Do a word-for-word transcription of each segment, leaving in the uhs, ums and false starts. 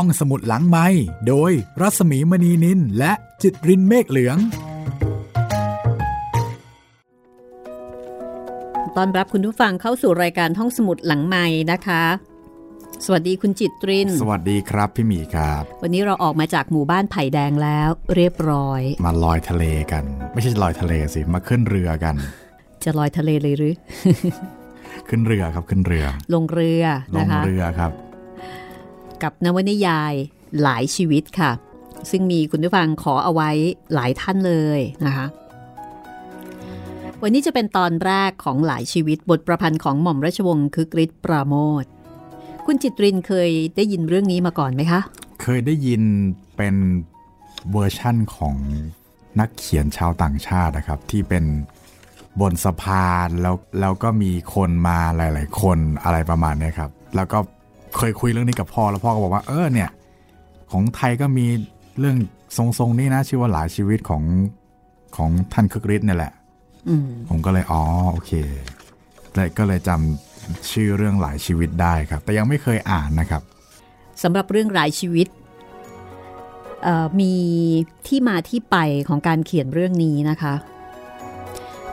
ห้องสมุดหลังไมค์โดยรัสมีมณีนินและจิตรินเมฆเหลืองต้อนรับคุณผู้ฟังเข้าสู่รายการห้องสมุดหลังไมค์นะคะสวัสดีคุณจิตรินสวัสดีครับพี่หมีครับวันนี้เราออกมาจากหมู่บ้านไผ่แดงแล้วเรียบร้อยมาลอยทะเลกันไม่ใช่ลอยทะเลสิมาขึ้นเรือกันจะลอยทะเลเลยหรือ ขึ้นเรือครับขึ้นเรือลงเรือลงเรือครับกับนวนิยายหลายชีวิตค่ะซึ่งมีคุณผู้ฟังขอเอาไว้หลายท่านเลยนะคะวันนี้จะเป็นตอนแรกของหลายชีวิตบทประพันธ์ของหม่อมราชวงศ์คึกฤทธิ์ปราโมทย์คุณจิตรินเคยได้ยินเรื่องนี้มาก่อนไหมคะเคยได้ยินเป็นเวอร์ชั่นของนักเขียนชาวต่างชาตินะครับที่เป็นบนสะพานแล้วแล้วก็มีคนมาหลายๆคนอะไรประมาณนี้ครับแล้วก็เคยคุยเรื่องนี้กับพ่อแล้วพ่อก็บอกว่าเออเนี่ยของไทยก็มีเรื่องทรงๆนี่นะชื่อว่าหลายชีวิตของของท่านคึกฤทธิ์นี่แหละผมก็เลยอ๋อโอเคเลยก็เลยจำชื่อเรื่องหลายชีวิตได้ครับแต่ยังไม่เคยอ่านนะครับสำหรับเรื่องหลายชีวิตมีที่มาที่ไปของการเขียนเรื่องนี้นะคะ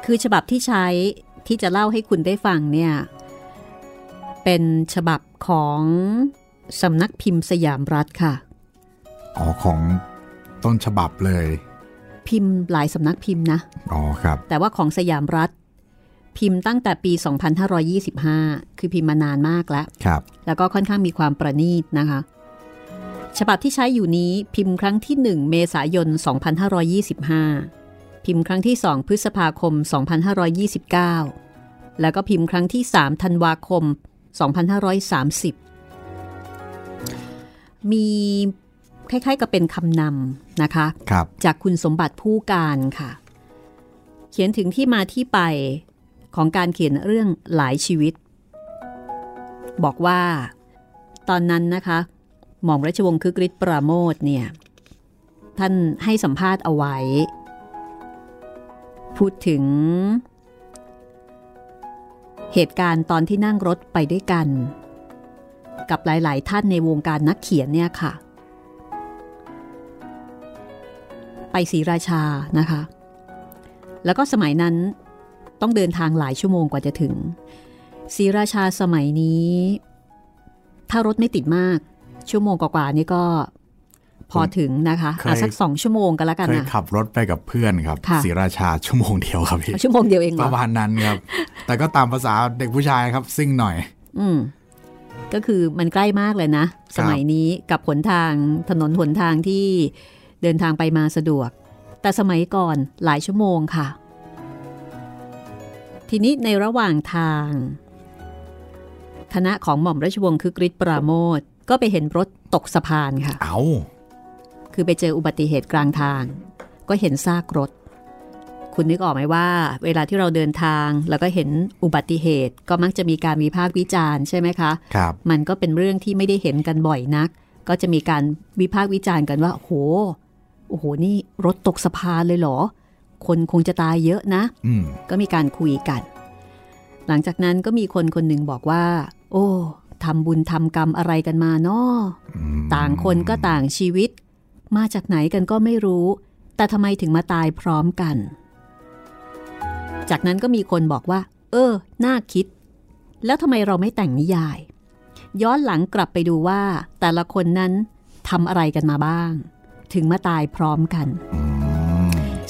คือฉบับที่ใช้ที่จะเล่าให้คุณได้ฟังเนี่ยเป็นฉบับของสำนักพิมพ์สยามรัฐค่ะอ๋อของต้นฉบับเลยพิมพ์หลายสำนักพิมพ์นะอ๋อครับแต่ว่าของสยามรัฐพิมพ์ตั้งแต่ปีสองพันห้าร้อยยี่สิบห้าคือพิมพ์มานานมากแล้วครับแล้วก็ค่อนข้างมีความประณีตนะคะฉบับที่ใช้อยู่นี้พิมพ์ครั้งที่หนึ่งเมษายนสองพันห้าร้อยยี่สิบห้าพิมพ์ครั้งที่สองพฤษภาคมสองพันห้าร้อยยี่สิบเก้าแล้วก็พิมพ์ครั้งที่สามธันวาคมสองพันห้าร้อยสามสิบมีคล้ายๆกับเป็นคำนำนะคะจากคุณสมบัติผู้การค่ะเขียนถึงที่มาที่ไปของการเขียนเรื่องหลายชีวิตบอกว่าตอนนั้นนะคะหม่อมราชวงศ์คึกฤทธิ์ปราโมทย์เนี่ยท่านให้สัมภาษณ์เอาไว้พูดถึงเหตุการณ์ตอนที่นั่งรถไปด้วยกันกับหลายๆท่านในวงการนักเขียนเนี่ยค่ะไปศรีราชานะคะแล้วก็สมัยนั้นต้องเดินทางหลายชั่วโมงกว่าจะถึงศรีราชาสมัยนี้ถ้ารถไม่ติดมากชั่วโมงกว่าๆนี่ก็พอถึงนะคะอาสักสองชั่วโมงกันแล้วกันนะเคยขับรถไปกับเพื่อนครับศรีราชาชั่วโมงเดียวครับพี่ชั่วโมงเดียวเองประมาณนั้นครับแต่ก็ตามภาษาเด็กผู้ชายครับซิ่งหน่อยอืมก็คือมันใกล้มากเลยนะสมัยนี้กับหนทางถนนหนทางที่เดินทางไปมาสะดวกแต่สมัยก่อนหลายชั่วโมงค่ะทีนี้ในระหว่างทางคณะของหม่อมราชวงศ์คึกฤทธิ์ปราโมทย์ก็ไปเห็นรถตกสะพานค่ะเอาคือไปเจออุบัติเหตุกลางทางก็เห็นซากรถคุณนึกออกไหมว่าเวลาที่เราเดินทางแล้วก็เห็นอุบัติเหตุก็มักจะมีการวิพากษ์วิจารณ์ใช่ไหมคะครับมันก็เป็นเรื่องที่ไม่ได้เห็นกันบ่อยนักก็จะมีการวิพากษ์วิจารณ์กันว่าโอ้โหโอ้โหนี่รถตกสะพานเลยเหรอคนคงจะตายเยอะนะก็มีการคุยกันหลังจากนั้นก็มีคนคนหนึ่งบอกว่าโอ้ทำบุญทำกรรมอะไรกันมาเนาะต่างคนก็ต่างชีวิตมาจากไหนกันก็ไม่รู้แต่ทำไมถึงมาตายพร้อมกันจากนั้นก็มีคนบอกว่าเออน่าคิดแล้วทำไมเราไม่แต่งนิยายย้อนหลังกลับไปดูว่าแต่ละคนนั้นทำอะไรกันมาบ้างถึงมาตายพร้อมกัน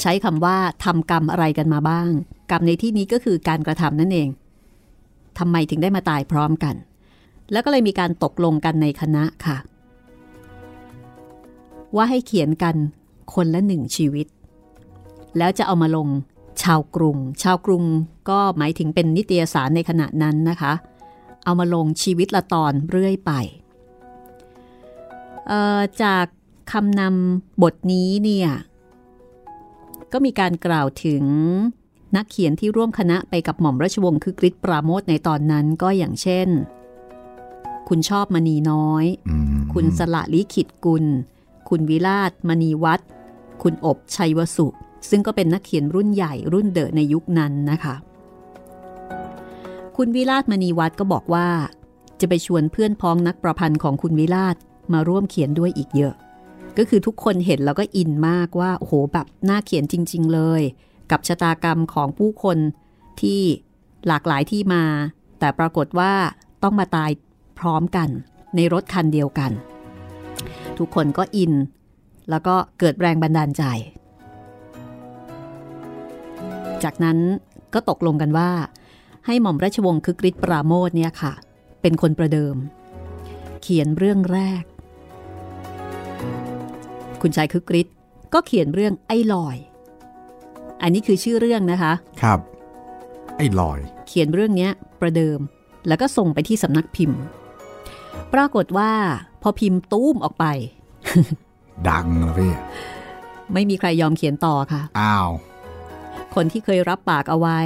ใช้คำว่าทำกรรมอะไรกันมาบ้างกรรมในที่นี้ก็คือการกระทำนั่นเองทำไมถึงได้มาตายพร้อมกันแล้วก็เลยมีการตกลงกันในคณะค่ะว่าให้เขียนกันคนละหนึ่งชีวิตแล้วจะเอามาลงชาวกรุงชาวกรุงก็หมายถึงเป็นนิตยสารในขณะนั้นนะคะเอามาลงชีวิตละตอนเรื่อยไปเอ่อจากคำนำบทนี้เนี่ยก็มีการกล่าวถึงนักเขียนที่ร่วมคณะไปกับหม่อมราชวงศ์คึกฤทธิ์ปราโมทย์ในตอนนั้นก็อย่างเช่นคุณชอบมณีน้อยคุณสละลิขิตกุลคุณวิราชมณีวัฒน์คุณอบชัยวสุซึ่งก็เป็นนักเขียนรุ่นใหญ่รุ่นเดอะในยุคนั้นนะคะคุณวิราชมณีวัฒน์ก็บอกว่าจะไปชวนเพื่อนพ้องนักประพันธ์ของคุณวิราช มาร่วมเขียนด้วยอีกเยอะก็คือทุกคนเห็นแล้วก็อินมากว่าโอ้โหแบบน่าเขียนจริงๆเลยกับชะตากรรมของผู้คนที่หลากหลายที่มาแต่ปรากฏว่าต้องมาตายพร้อมกันในรถคันเดียวกันทุกคนก็อินแล้วก็เกิดแรงบันดาลใจจากนั้นก็ตกลงกันว่าให้หม่อมราชวงศ์คึกฤทธิ์ปราโมทเนี่ยค่ะเป็นคนประเดิมเขียนเรื่องแรกคุณชายคึกฤทธิ์ก็เขียนเรื่องไอ้ลอยอันนี้คือชื่อเรื่องนะคะครับไอ้ลอยเขียนเรื่องนี้ประเดิมแล้วก็ส่งไปที่สำนักพิมพ์ปรากฏว่าพอพิมพ์ตู้มออกไป ดังนะพี่ไม่มีใครยอมเขียนต่อค่ะอ้าวคนที่เคยรับปากเอาไว้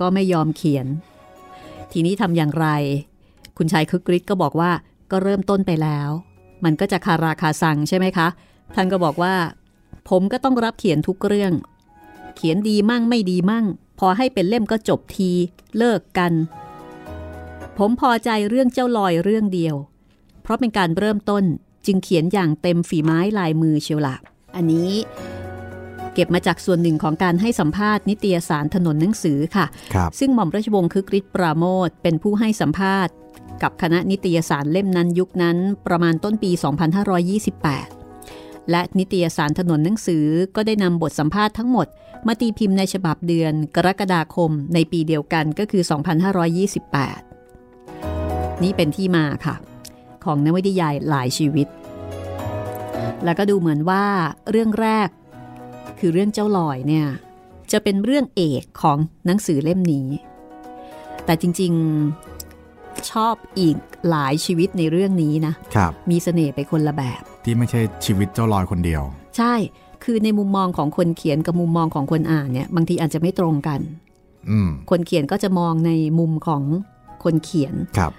ก็ไม่ยอมเขียนทีนี้ทำอย่างไรคุณชายคึกฤทธิ์ก็บอกว่าก็เริ่มต้นไปแล้วมันก็จะคาราคาซังใช่ไหมคะท่านก็บอกว่าผมก็ต้องรับเขียนทุกเรื่องเขียนดีมั่งไม่ดีมั่งพอให้เป็นเล่มก็จบทีเลิกกันผมพอใจเรื่องเจ้าลอยเรื่องเดียวเพราะเป็นการเริ่มต้นจึงเขียนอย่างเต็มฝีไม้ลายมือเชียวล่ะอันนี้เก็บมาจากส่วนหนึ่งของการให้สัมภาษณ์นิตยสารถนนหนังสือค่ะซึ่งหม่อมราชวงศ์คึกฤทธิ์ปราโมทเป็นผู้ให้สัมภาษณ์กับคณะนิตยสารเล่มนั้นยุคนั้นประมาณต้นปีสองพันห้าร้อยยี่สิบแปดและนิตยสารถนนหนังสือก็ได้นำบทสัมภาษณ์ทั้งหมดมาตีพิมพ์ในฉบับเดือนกรกฎาคมในปีเดียวกันก็คือสองพันห้าร้อยยี่สิบแปดนี่เป็นที่มาค่ะของนวนิยายหลายชีวิตแล้วก็ดูเหมือนว่าเรื่องแรกคือเรื่องเจ้าลอยเนี่ยจะเป็นเรื่องเอกของหนังสือเล่มนี้แต่จริงๆชอบอีกหลายชีวิตในเรื่องนี้นะครับมีเสน่ห์ไปคนละแบบที่ไม่ใช่ชีวิตเจ้าลอยคนเดียวใช่คือในมุมมองของคนเขียนกับมุมมองของคนอ่านเนี่ยบางทีอาจจะไม่ตรงกันคนเขียนก็จะมองในมุมของคนเขียน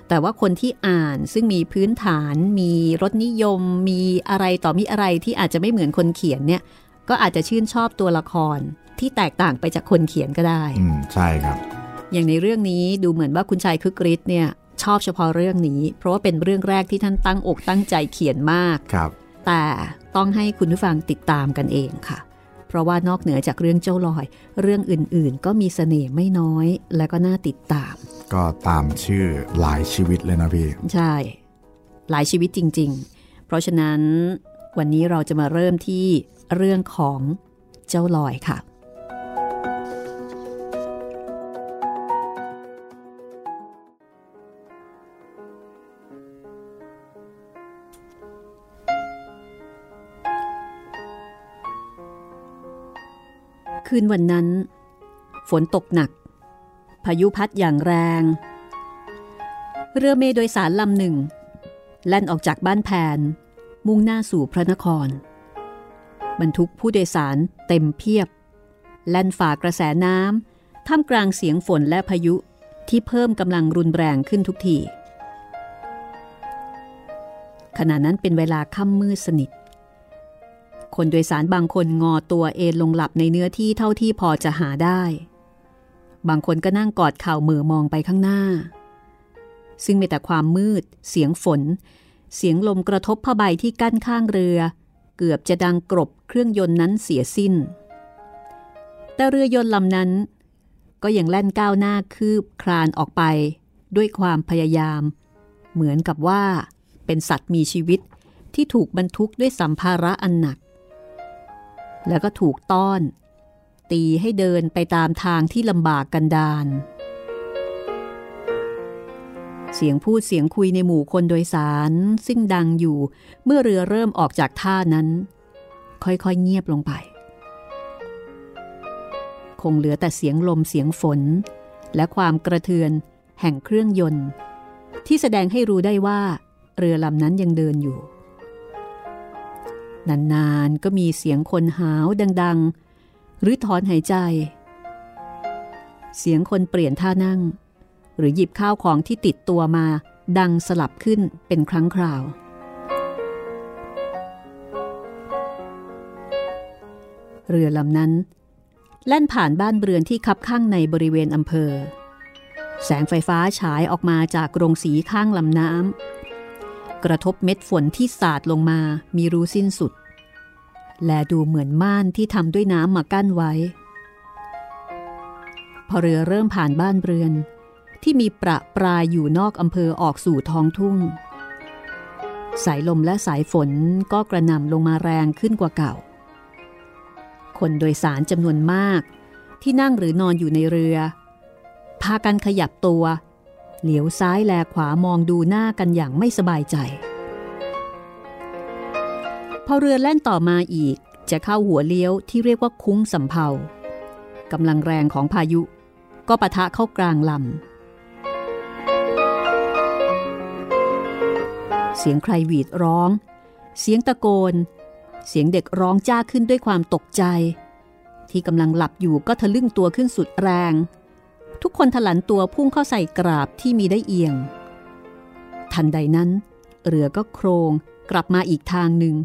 แต่ว่าคนที่อ่านซึ่งมีพื้นฐานมีรสนิยมมีอะไรต่อมีอะไรที่อาจจะไม่เหมือนคนเขียนเนี่ยก็อาจจะชื่นชอบตัวละครที่แตกต่างไปจากคนเขียนก็ได้อืมใช่ครับอย่างในเรื่องนี้ดูเหมือนว่าคุณชายคึกฤทธิ์เนี่ยชอบเฉพาะเรื่องนี้เพราะว่าเป็นเรื่องแรกที่ท่านตั้งอกตั้งใจเขียนมากครับแต่ต้องให้คุณผู้ฟังติดตามกันเองค่ะเพราะว่านอกเหนือจากเรื่องเจ้าลอยเรื่องอื่นๆก็มีเสน่ห์ไม่น้อยและก็น่าติดตามก็ตามชื่อหลายชีวิตเลยนะพี่ใช่หลายชีวิตจริงๆเพราะฉะนั้นวันนี้เราจะมาเริ่มที่เรื่องของเจ้าลอยค่ะคืนวันนั้นฝนตกหนักพายุพัดอย่างแรงเรือเมล์โดยสารลำหนึ่งแล่นออกจากบ้านแพนมุ่งหน้าสู่พระนครบรรทุกผู้โดยสารเต็มเพียบแล่นฝ่ากระแสน้ำท่ามกลางเสียงฝนและพายุที่เพิ่มกำลังรุนแรงขึ้นทุกทีขณะนั้นเป็นเวลาค่ำมืดสนิทคนโดยสารบางคนงอตัวเอนลงหลับในเนื้อที่เท่าที่พอจะหาได้บางคนก็นั่งกอดเข่าเหม่อมองไปข้างหน้าซึ่งมีแต่ความมืดเสียงฝนเสียงลมกระทบผ้าใบที่กั้นข้างเรือเกือบจะดังกรบเครื่องยนต์นั้นเสียสิ้นแต่เรือยนต์ลำนั้นก็ยังแล่นก้าวหน้าคืบคลานออกไปด้วยความพยายามเหมือนกับว่าเป็นสัตว์มีชีวิตที่ถูกบรรทุกด้วยสัมภาระอันหนักแล้วก็ถูกต้อนตีให้เดินไปตามทางที่ลำบากกันดารเสียงพูดเสียงคุยในหมู่คนโดยสารซึ่งดังอยู่เมื่อเรือเริ่มออกจากท่านั้นค่อยๆเงียบลงไปคงเหลือแต่เสียงลมเสียงฝนและความกระเทือนแห่งเครื่องยนต์ที่แสดงให้รู้ได้ว่าเรือลำนั้นยังเดินอยู่นานๆก็มีเสียงคนหาวดังๆหรือถอนหายใจเสียงคนเปลี่ยนท่านั่งหรือหยิบข้าวของที่ติดตัวมาดังสลับขึ้นเป็นครั้งคราวเรือลำนั้นแล่นผ่านบ้านเรือนที่คับข้างในบริเวณอำเภอแสงไฟฟ้าฉายออกมาจากโรงสีข้างลำน้ำ กระทบเม็ดฝนที่สาดลงมามีรูสิ้นสุดและดูเหมือนม่านที่ทำด้วยน้ำมากั้นไว้พอเรือเริ่มผ่านบ้านเรือนที่มีประปรายอยู่นอกอำเภอออกสู่ท้องทุ่งสายลมและสายฝนก็กระหน่ำลงมาแรงขึ้นกว่าเก่าคนโดยสารจำนวนมากที่นั่งหรือนอนอยู่ในเรือพากันขยับตัวเหลียวซ้ายแลขวามองดูหน้ากันอย่างไม่สบายใจพอเรือแล่นต่อมาอีกจะเข้าหัวเลี้ยวที่เรียกว่าคุ้งสำเภากำลังแรงของพายุก็ปะทะเข้ากลางลำเสียงใครหวีดร้องเสียงตะโกนเสียงเด็กร้องจ้าขึ้นด้วยความตกใจที่กำลังหลับอยู่ก็ทะลึ่งตัวขึ้นสุดแรงทุกคนถลันตัวพุ่งเข้าใส่กราบที่มีได้เอียงทันใดนั้นเรือก็โครงกลับมาอีกทางหนึ่ง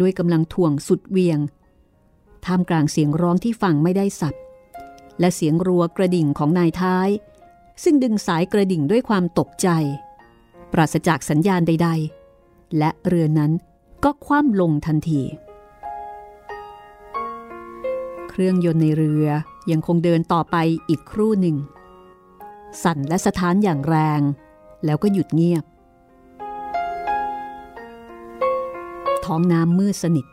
ด้วยกำลังถ่วงสุดเวียงท่ามกลางเสียงร้องที่ฟังไม่ได้สับและเสียงรัวกระดิ่งของนายท้ายซึ่งดึงสายกระดิ่งด้วยความตกใจปราศจากสัญญาณใดๆและเรือนั้นก็คว่ำลงทันทีเครื่องยนต์ในเรือยังคงเดินต่อไปอีกครู่หนึ่งสั่นและสะท้านอย่างแรงแล้วก็หยุดเงียบท้องน้ำมืดสนิท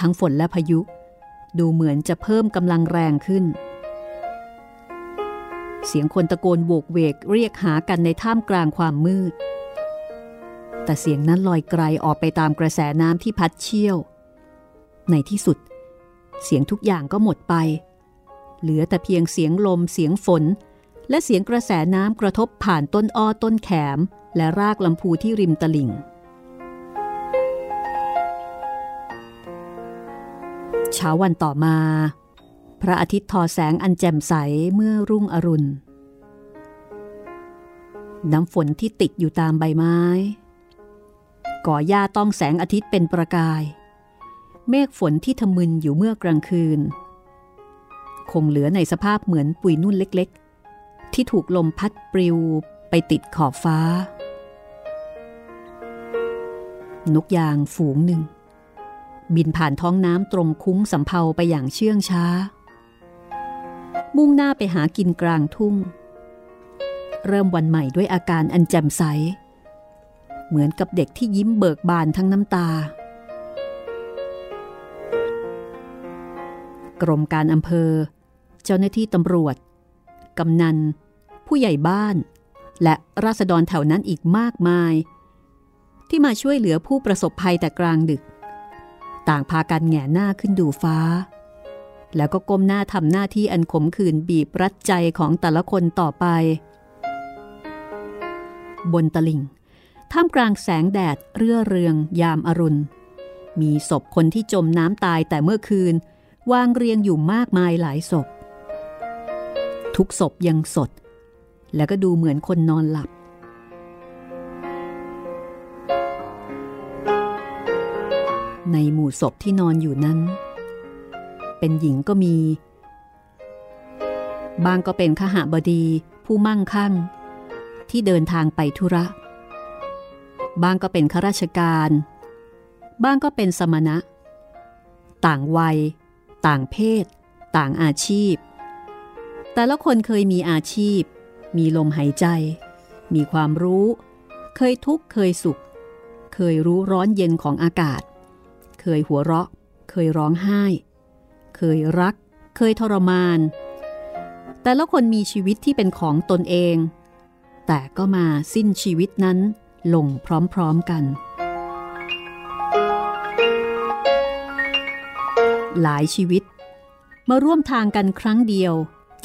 ทั้งฝนและพายุดูเหมือนจะเพิ่มกำลังแรงขึ้นเสียงคนตะโกนโบกเวกเรียกหากันในท่ามกลางความมืดแต่เสียงนั้นลอยไกลออกไปตามกระแสน้ำที่พัดเชี่ยวในที่สุดเสียงทุกอย่างก็หมดไปเหลือแต่เพียงเสียงลมเสียงฝนและเสียงกระแสน้ำกระทบผ่านต้นอ้อต้นแขมและรากลำพูที่ริมตลิ่งเช้าวันต่อมาพระอาทิตย์ทอแสงอันแจ่มใสเมื่อรุ่งอรุณน้ำฝนที่ติดอยู่ตามใบไม้ก่อหญ้าต้องแสงอาทิตย์เป็นประกายเมฆฝนที่ทะมึนอยู่เมื่อกลางคืนคงเหลือในสภาพเหมือนปุยนุ่นเล็กๆที่ถูกลมพัดปลิวไปติดขอบฟ้านกยางฝูงหนึ่งบินผ่านท้องน้ำตรงคุ้งสำเภาไปอย่างเชื่องช้ามุ่งหน้าไปหากินกลางทุ่งเริ่มวันใหม่ด้วยอาการอันแจ่มใสเหมือนกับเด็กที่ยิ้มเบิกบานทั้งน้ำตากรมการอำเภอเจ้าหน้าที่ตำรวจกำนันผู้ใหญ่บ้านและราษฎรแถวนั้นอีกมากมายที่มาช่วยเหลือผู้ประสบภัยแต่กลางดึกต่างพากันแหงนหน้าขึ้นดูฟ้าแล้วก็ก้มหน้าทำหน้าที่อันขมขื่นบีบรัดใจของแต่ละคนต่อไปบนตลิ่งท่ามกลางแสงแดดเรื่อเรืองยามอรุณมีศพคนที่จมน้ำตายแต่เมื่อคืนวางเรียงอยู่มากมายหลายศพทุกศพยังสดแล้วก็ดูเหมือนคนนอนหลับในหมู่ศพที่นอนอยู่นั้นเป็นหญิงก็มีบางก็เป็นคหบดีผู้มั่งคั่งที่เดินทางไปธุระบางก็เป็นข้าราชการบางก็เป็นสมณะต่างวัยต่างเพศต่างอาชีพแต่ละคนเคยมีอาชีพมีลมหายใจมีความรู้เคยทุกข์เคยสุขเคยรู้ร้อนเย็นของอากาศเคยหัวเราะเคยร้องไห้เคยรักเคยทรมานแต่ละคนมีชีวิตที่เป็นของตนเองแต่ก็มาสิ้นชีวิตนั้นลงพร้อมๆกันหลายชีวิตมาร่วมทางกันครั้งเดียว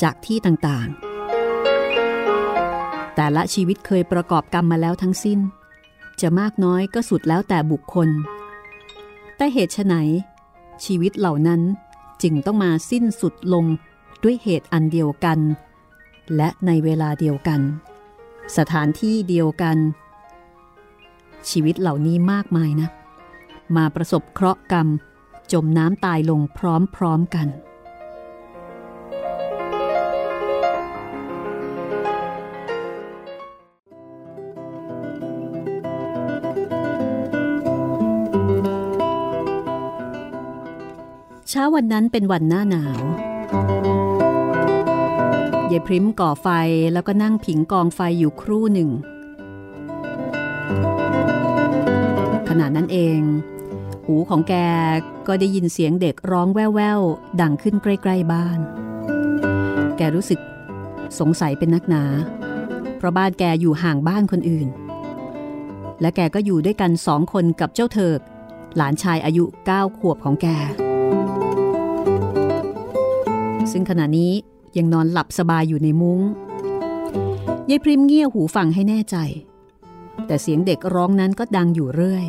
จากที่ต่างๆแต่ละชีวิตเคยประกอบกรรมมาแล้วทั้งสิ้นจะมากน้อยก็สุดแล้วแต่บุคคลแต่เหตุไฉนชีวิตเหล่านั้นจึงต้องมาสิ้นสุดลงด้วยเหตุอันเดียวกันและในเวลาเดียวกันสถานที่เดียวกันชีวิตเหล่านี้มากมายนะมาประสบเคราะห์กรรมจมน้ำตายลงพร้อมๆกัน เช้าวันนั้นเป็นวันหน้าหนาวยายพริ้มก่อไฟแล้วก็นั่งผิงกองไฟอยู่ครู่หนึ่งขณะนั้นเองหูของแกก็ได้ยินเสียงเด็กร้องแว่วๆดังขึ้นใกล้ๆบ้านแกรู้สึกสงสัยเป็นนักหนาเพราะบ้านแกอยู่ห่างบ้านคนอื่นและแกก็อยู่ด้วยกันสองคนกับเจ้าเถิกหลานชายอายุเก้าขวบของแกซึ่งขณะนี้ยังนอนหลับสบายอยู่ในมุ้งยายพริมเงี่ยหูฟังให้แน่ใจแต่เสียงเด็กร้องนั้นก็ดังอยู่เรื่อย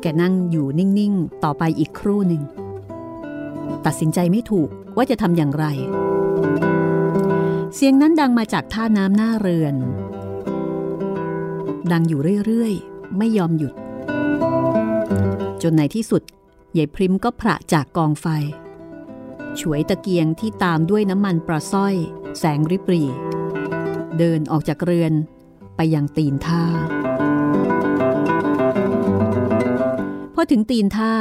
แกนั่งอยู่นิ่งๆต่อไปอีกครู่หนึ่งตัดสินใจไม่ถูกว่าจะทำอย่างไรเสียงนั้นดังมาจากท่าน้ำหน้าเรือนดังอยู่เรื่อยๆไม่ยอมหยุดจนในที่สุดยายพริมก็พระจากกองไฟฉวยตะเกียงที่ตามด้วยน้ำมันปลาสร้อยแสงริบหรี่เดินออกจากเรือนไปยังตีนท่าพอถึงตีนท่า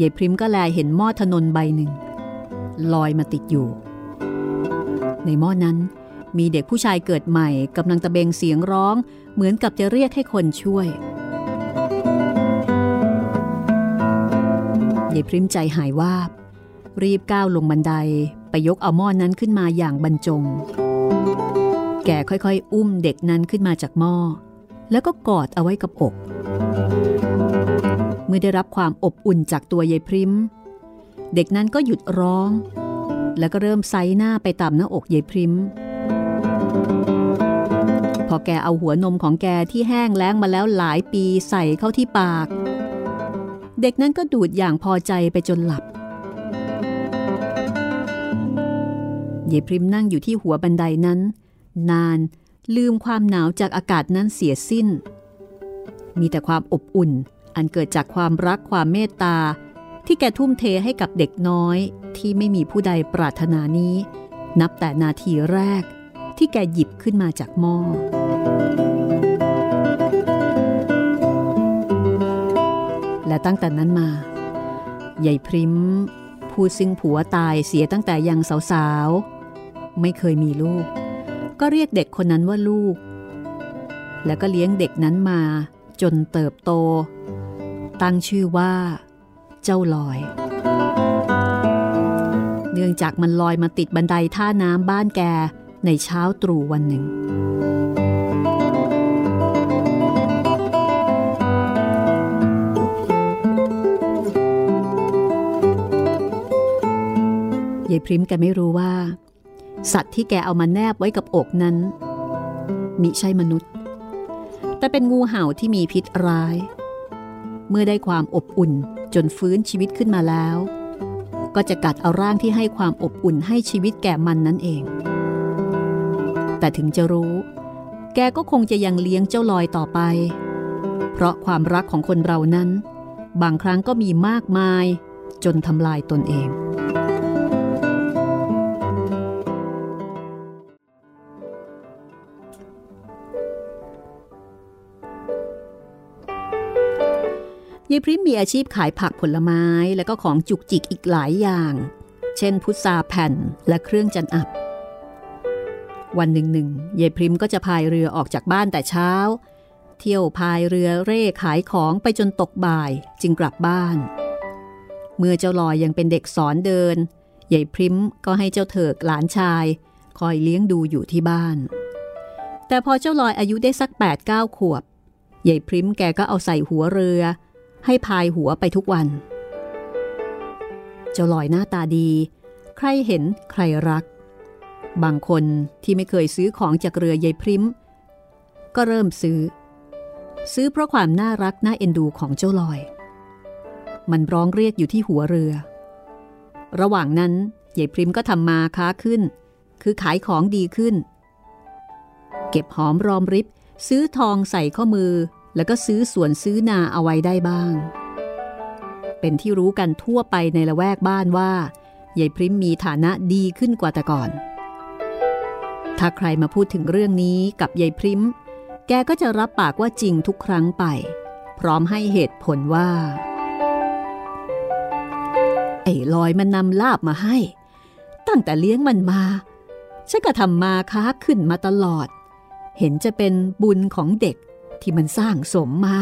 ยายพริมก็แลเห็นหม้อถนนใบหนึ่งลอยมาติดอยู่ในหม้อนั้นมีเด็กผู้ชายเกิดใหม่กำลังตะเบงเสียงร้องเหมือนกับจะเรียกให้คนช่วยยายพริมใจหายวาบรีบก้าวลงบันไดไปยกเอาหม้อนั้นขึ้นมาอย่างบรรจงแกค่อยๆอุ้มเด็กนั้นขึ้นมาจากหม้อแล้วก็กอดเอาไว้กับอกเมื่อได้รับความอบอุ่นจากตัวยายพริมเด็กนั้นก็หยุดร้องแล้วก็เริ่มไซหน้าไปตามหน้าอกยายพริมพอแกเอาหัวนมของแกที่แห้งแล้งมาแล้วหลายปีใส่เข้าที่ปากเด็กนั้นก็ดูดอย่างพอใจไปจนหลับยายพริมนั่งอยู่ที่หัวบันไดนั้นนานลืมความหนาวจากอากาศนั้นเสียสิ้นมีแต่ความอบอุ่นอันเกิดจากความรักความเมตตาที่แกทุ่มเทให้กับเด็กน้อยที่ไม่มีผู้ใดปรารถนานี้นับแต่นาทีแรกที่แกหยิบขึ้นมาจากหม้อและตั้งแต่นั้นมายายพริมผู้ซึ่งผัวตายเสียตั้งแต่ยังสาวๆไม่เคยมีลูกก็เรียกเด็กคนนั้นว่าลูกแล้วก็เลี้ยงเด็กนั้นมาจนเติบโตตั้งชื่อว่าเจ้าลอยเนื่องจากมันลอยมาติดบันไดท่าน้ำบ้านแกในเช้าตรู่วันหนึ่งยายพริมแกไม่รู้ว่าสัตว์ที่แกเอามาแนบไว้กับอกนั้นมิใช่มนุษย์แต่เป็นงูเห่าที่มีพิษร้ายเมื่อได้ความอบอุ่นจนฟื้นชีวิตขึ้นมาแล้วก็จะกัดเอาร่างที่ให้ความอบอุ่นให้ชีวิตแก่มันนั่นเองแต่ถึงจะรู้แกก็คงจะยังเลี้ยงเจ้าลอยต่อไปเพราะความรักของคนเรานั้นบางครั้งก็มีมากมายจนทำลายตนเองยายพริมมีอาชีพขายผักผลไม้และก็ของจุกจิกอีกหลายอย่างเช่นพุทราแผ่นและเครื่องจันอับวันหนึ่งหนึ่งยายพริมก็จะพายเรือออกจากบ้านแต่เช้าเที่ยวพายเรือเร่ขายของไปจนตกบ่ายจึงกลับบ้านเมื่อเจ้าลอยยังเป็นเด็กสอนเดินยายพริมก็ให้เจ้าเถิกหลานชายคอยเลี้ยงดูอยู่ที่บ้านแต่พอเจ้าลอยอายุได้สัก แปดเก้า ขวบยายพริมแกก็เอาใส่หัวเรือให้พายหัวไปทุกวันเจ้าลอยหน้าตาดีใครเห็นใครรักบางคนที่ไม่เคยซื้อของจากเรือยายพริมก็เริ่มซื้อซื้อเพราะความน่ารักน่าเอ็นดูของเจ้าลอยมันร้องเรียกอยู่ที่หัวเรือระหว่างนั้นยายพริมก็ทำมาค้าขึ้นคือขายของดีขึ้นเก็บหอมรอมริบซื้อทองใส่ข้อมือแล้วก็ซื้อสวนซื้อนาเอาไว้ได้บ้างเป็นที่รู้กันทั่วไปในละแวกบ้านว่ายายพริมมีฐานะดีขึ้นกว่าแต่ก่อนถ้าใครมาพูดถึงเรื่องนี้กับยายพริมแกก็จะรับปากว่าจริงทุกครั้งไปพร้อมให้เหตุผลว่า ไอ้ลอยมันนำลาบมาให้ตั้งแต่เลี้ยงมันมาฉันก็ทำมาค้าขึ้นมาตลอดเห็นจะเป็นบุญของเด็กที่มันสร้างสมมา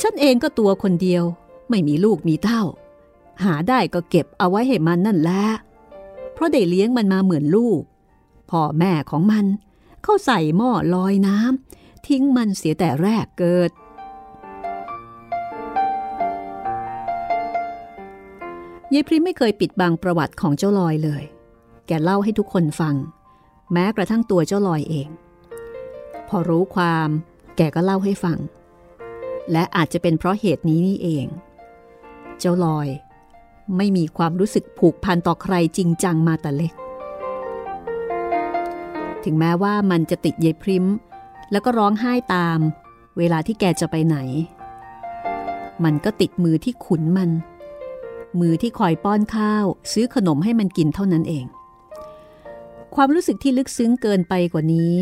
ฉันเองก็ตัวคนเดียวไม่มีลูกมีเต้าหาได้ก็เก็บเอาไว้ให้มันนั่นแหละเพราะได้เลี้ยงมันมาเหมือนลูกพ่อแม่ของมันเข้าใส่หม้อลอยน้ำทิ้งมันเสียแต่แรกเกิดยายพริมไม่เคยปิดบังประวัติของเจ้าลอยเลยแกเล่าให้ทุกคนฟังแม้กระทั่งตัวเจ้าลอยเองพอรู้ความแกก็เล่าให้ฟังและอาจจะเป็นเพราะเหตุนี้นี่เองเจ้าลอยไม่มีความรู้สึกผูกพันต่อใครจริงจังมาแต่เล็กถึงแม้ว่ามันจะติดยายพริมแล้วก็ร้องไห้ตามเวลาที่แกจะไปไหนมันก็ติดมือที่ขุนมันมือที่คอยป้อนข้าวซื้อขนมให้มันกินเท่านั้นเองความรู้สึกที่ลึกซึ้งเกินไปกว่านี้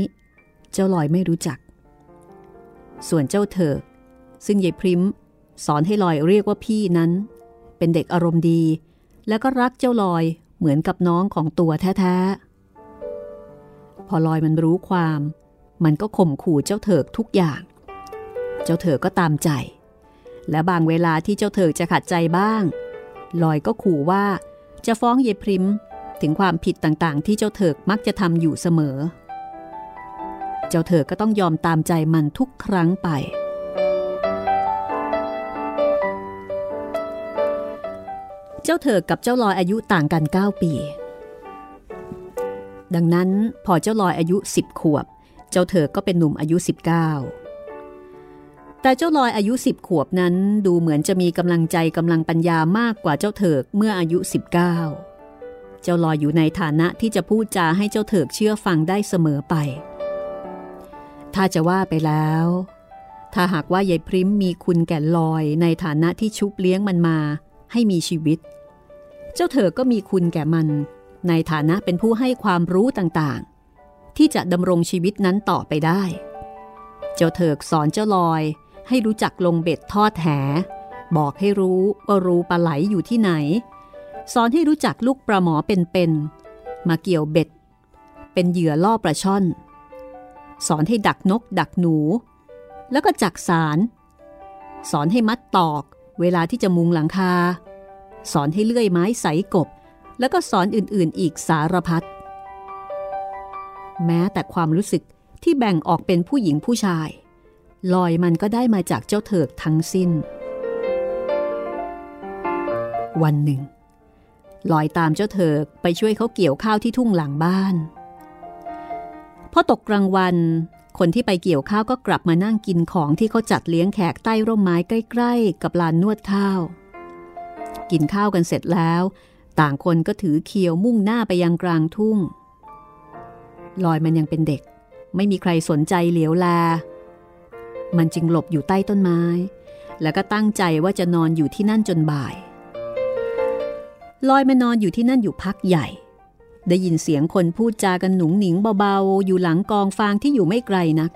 เจ้าลอยไม่รู้จักส่วนเจ้าเถิกซึ่งยายพริมสอนให้ลอยเรียกว่าพี่นั้นเป็นเด็กอารมณ์ดีและก็รักเจ้าลอยเหมือนกับน้องของตัวแท้ๆพอลอยมันรู้ความมันก็ข่มขู่เจ้าเถิกทุกอย่างเจ้าเถิกก็ตามใจและบางเวลาที่เจ้าเถิกจะขัดใจบ้างลอยก็ขู่ว่าจะฟ้องยายพริมถึงความผิดต่างๆที่เจ้าเถิกมักจะทำอยู่เสมอเจ้าเถิกก็ต้องยอมตามใจมันทุกครั้งไปเจ้าเถิกกับเจ้าลอยอายุต่างกันเก้าปีดังนั้นพอเจ้าลอยอายุสิบขวบเจ้าเถิกก็เป็นหนุ่มอายุสิบเก้าแต่เจ้าลอยอายุสิบขวบนั้นดูเหมือนจะมีกำลังใจกำลังปัญญามากกว่าเจ้าเถิกเมื่ออายุสิบเก้าเจ้าลอยอยู่ในฐานะที่จะพูดจาให้เจ้าเถิกเชื่อฟังได้เสมอไปถ้าจะว่าไปแล้วถ้าหากว่ายายพริมมีคุณแก่ลอยในฐานะที่ชุบเลี้ยงมันมาให้มีชีวิตเจ้าเถิกก็มีคุณแก่มันในฐานะเป็นผู้ให้ความรู้ต่างๆที่จะดำรงชีวิตนั้นต่อไปได้เจ้าเถิกสอนเจ้าลอยให้รู้จักลงเบ็ดทอดแหบอกให้รู้ว่ารูปลาไหลอยู่ที่ไหนสอนให้รู้จักลูกปลาหมอเป็นๆมาเกี่ยวเบ็ดเป็นเหยื่อล่อปลาช่อนสอนให้ดักนกดักหนูแล้วก็จักสารสอนให้มัดตอกเวลาที่จะมุงหลังคาสอนให้เลื่อยไม้ใส่กบแล้วก็สอนอื่นๆอีกสารพัดแม้แต่ความรู้สึกที่แบ่งออกเป็นผู้หญิงผู้ชายลอยมันก็ได้มาจากเจ้าเถิกทั้งสิ้นวันหนึ่งลอยตามเจ้าเถิกไปช่วยเขาเกี่ยวข้าวที่ทุ่งหลังบ้านพอตกกลางวันคนที่ไปเกี่ยวข้าวก็กลับมานั่งกินของที่เขาจัดเลี้ยงแขกใต้ร่มไม้ใกล้ๆกับลานนวดข้าวกินข้าวกันเสร็จแล้วต่างคนก็ถือเขียวมุ่งหน้าไปยังกลางทุ่งลอยมันยังเป็นเด็กไม่มีใครสนใจเหลียวแลมันจึงหลบอยู่ใต้ต้นไม้แล้วก็ตั้งใจว่าจะนอนอยู่ที่นั่นจนบ่ายลอยมันนอนอยู่ที่นั่นอยู่พักใหญ่ได้ยินเสียงคนพูดจากันหนุงหนิงเบาๆอยู่หลังกองฟางที่อยู่ไม่ไกลนัก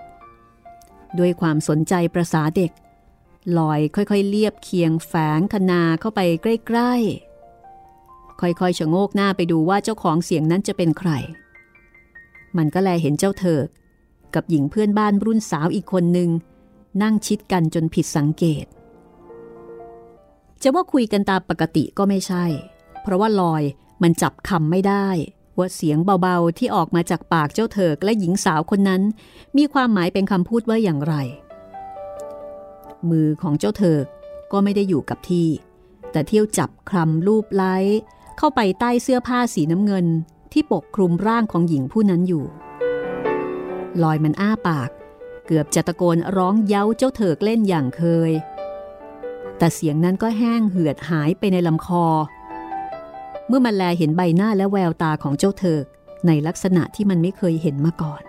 ด้วยความสนใจประสาเด็กลอยค่อยๆเลียบเคียงแฝงคนาเข้าไปใกล้ๆค่อยๆชะโงกหน้าไปดูว่าเจ้าของเสียงนั้นจะเป็นใครมันก็แลเห็นเจ้าเถิกกับหญิงเพื่อนบ้านรุ่นสาวอีกคนหนึ่งนั่งชิดกันจนผิดสังเกตจะว่าคุยกันตามปกติก็ไม่ใช่เพราะว่าลอยมันจับคำไม่ได้ว่าเสียงเบาๆที่ออกมาจากปากเจ้าเถิกและหญิงสาวคนนั้นมีความหมายเป็นคำพูดว่าอย่างไรมือของเจ้าเถิกก็ไม่ได้อยู่กับที่แต่เที่ยวจับคลำลูบไล้เข้าไปใต้เสื้อผ้าสีน้ำเงินที่ปกคลุมร่างของหญิงผู้นั้นอยู่ลอยมันอ้าปากเกือบจะตะโกนร้องเย้าเจ้าเถิกเล่นอย่างเคยแต่เสียงนั้นก็แห้งเหือดหายไปในลำคอเมื่อมันแลเห็นใบหน้าและแววตาของเจ้าเถิกในลักษณะที่มันไม่เคยเห็นมาก่อน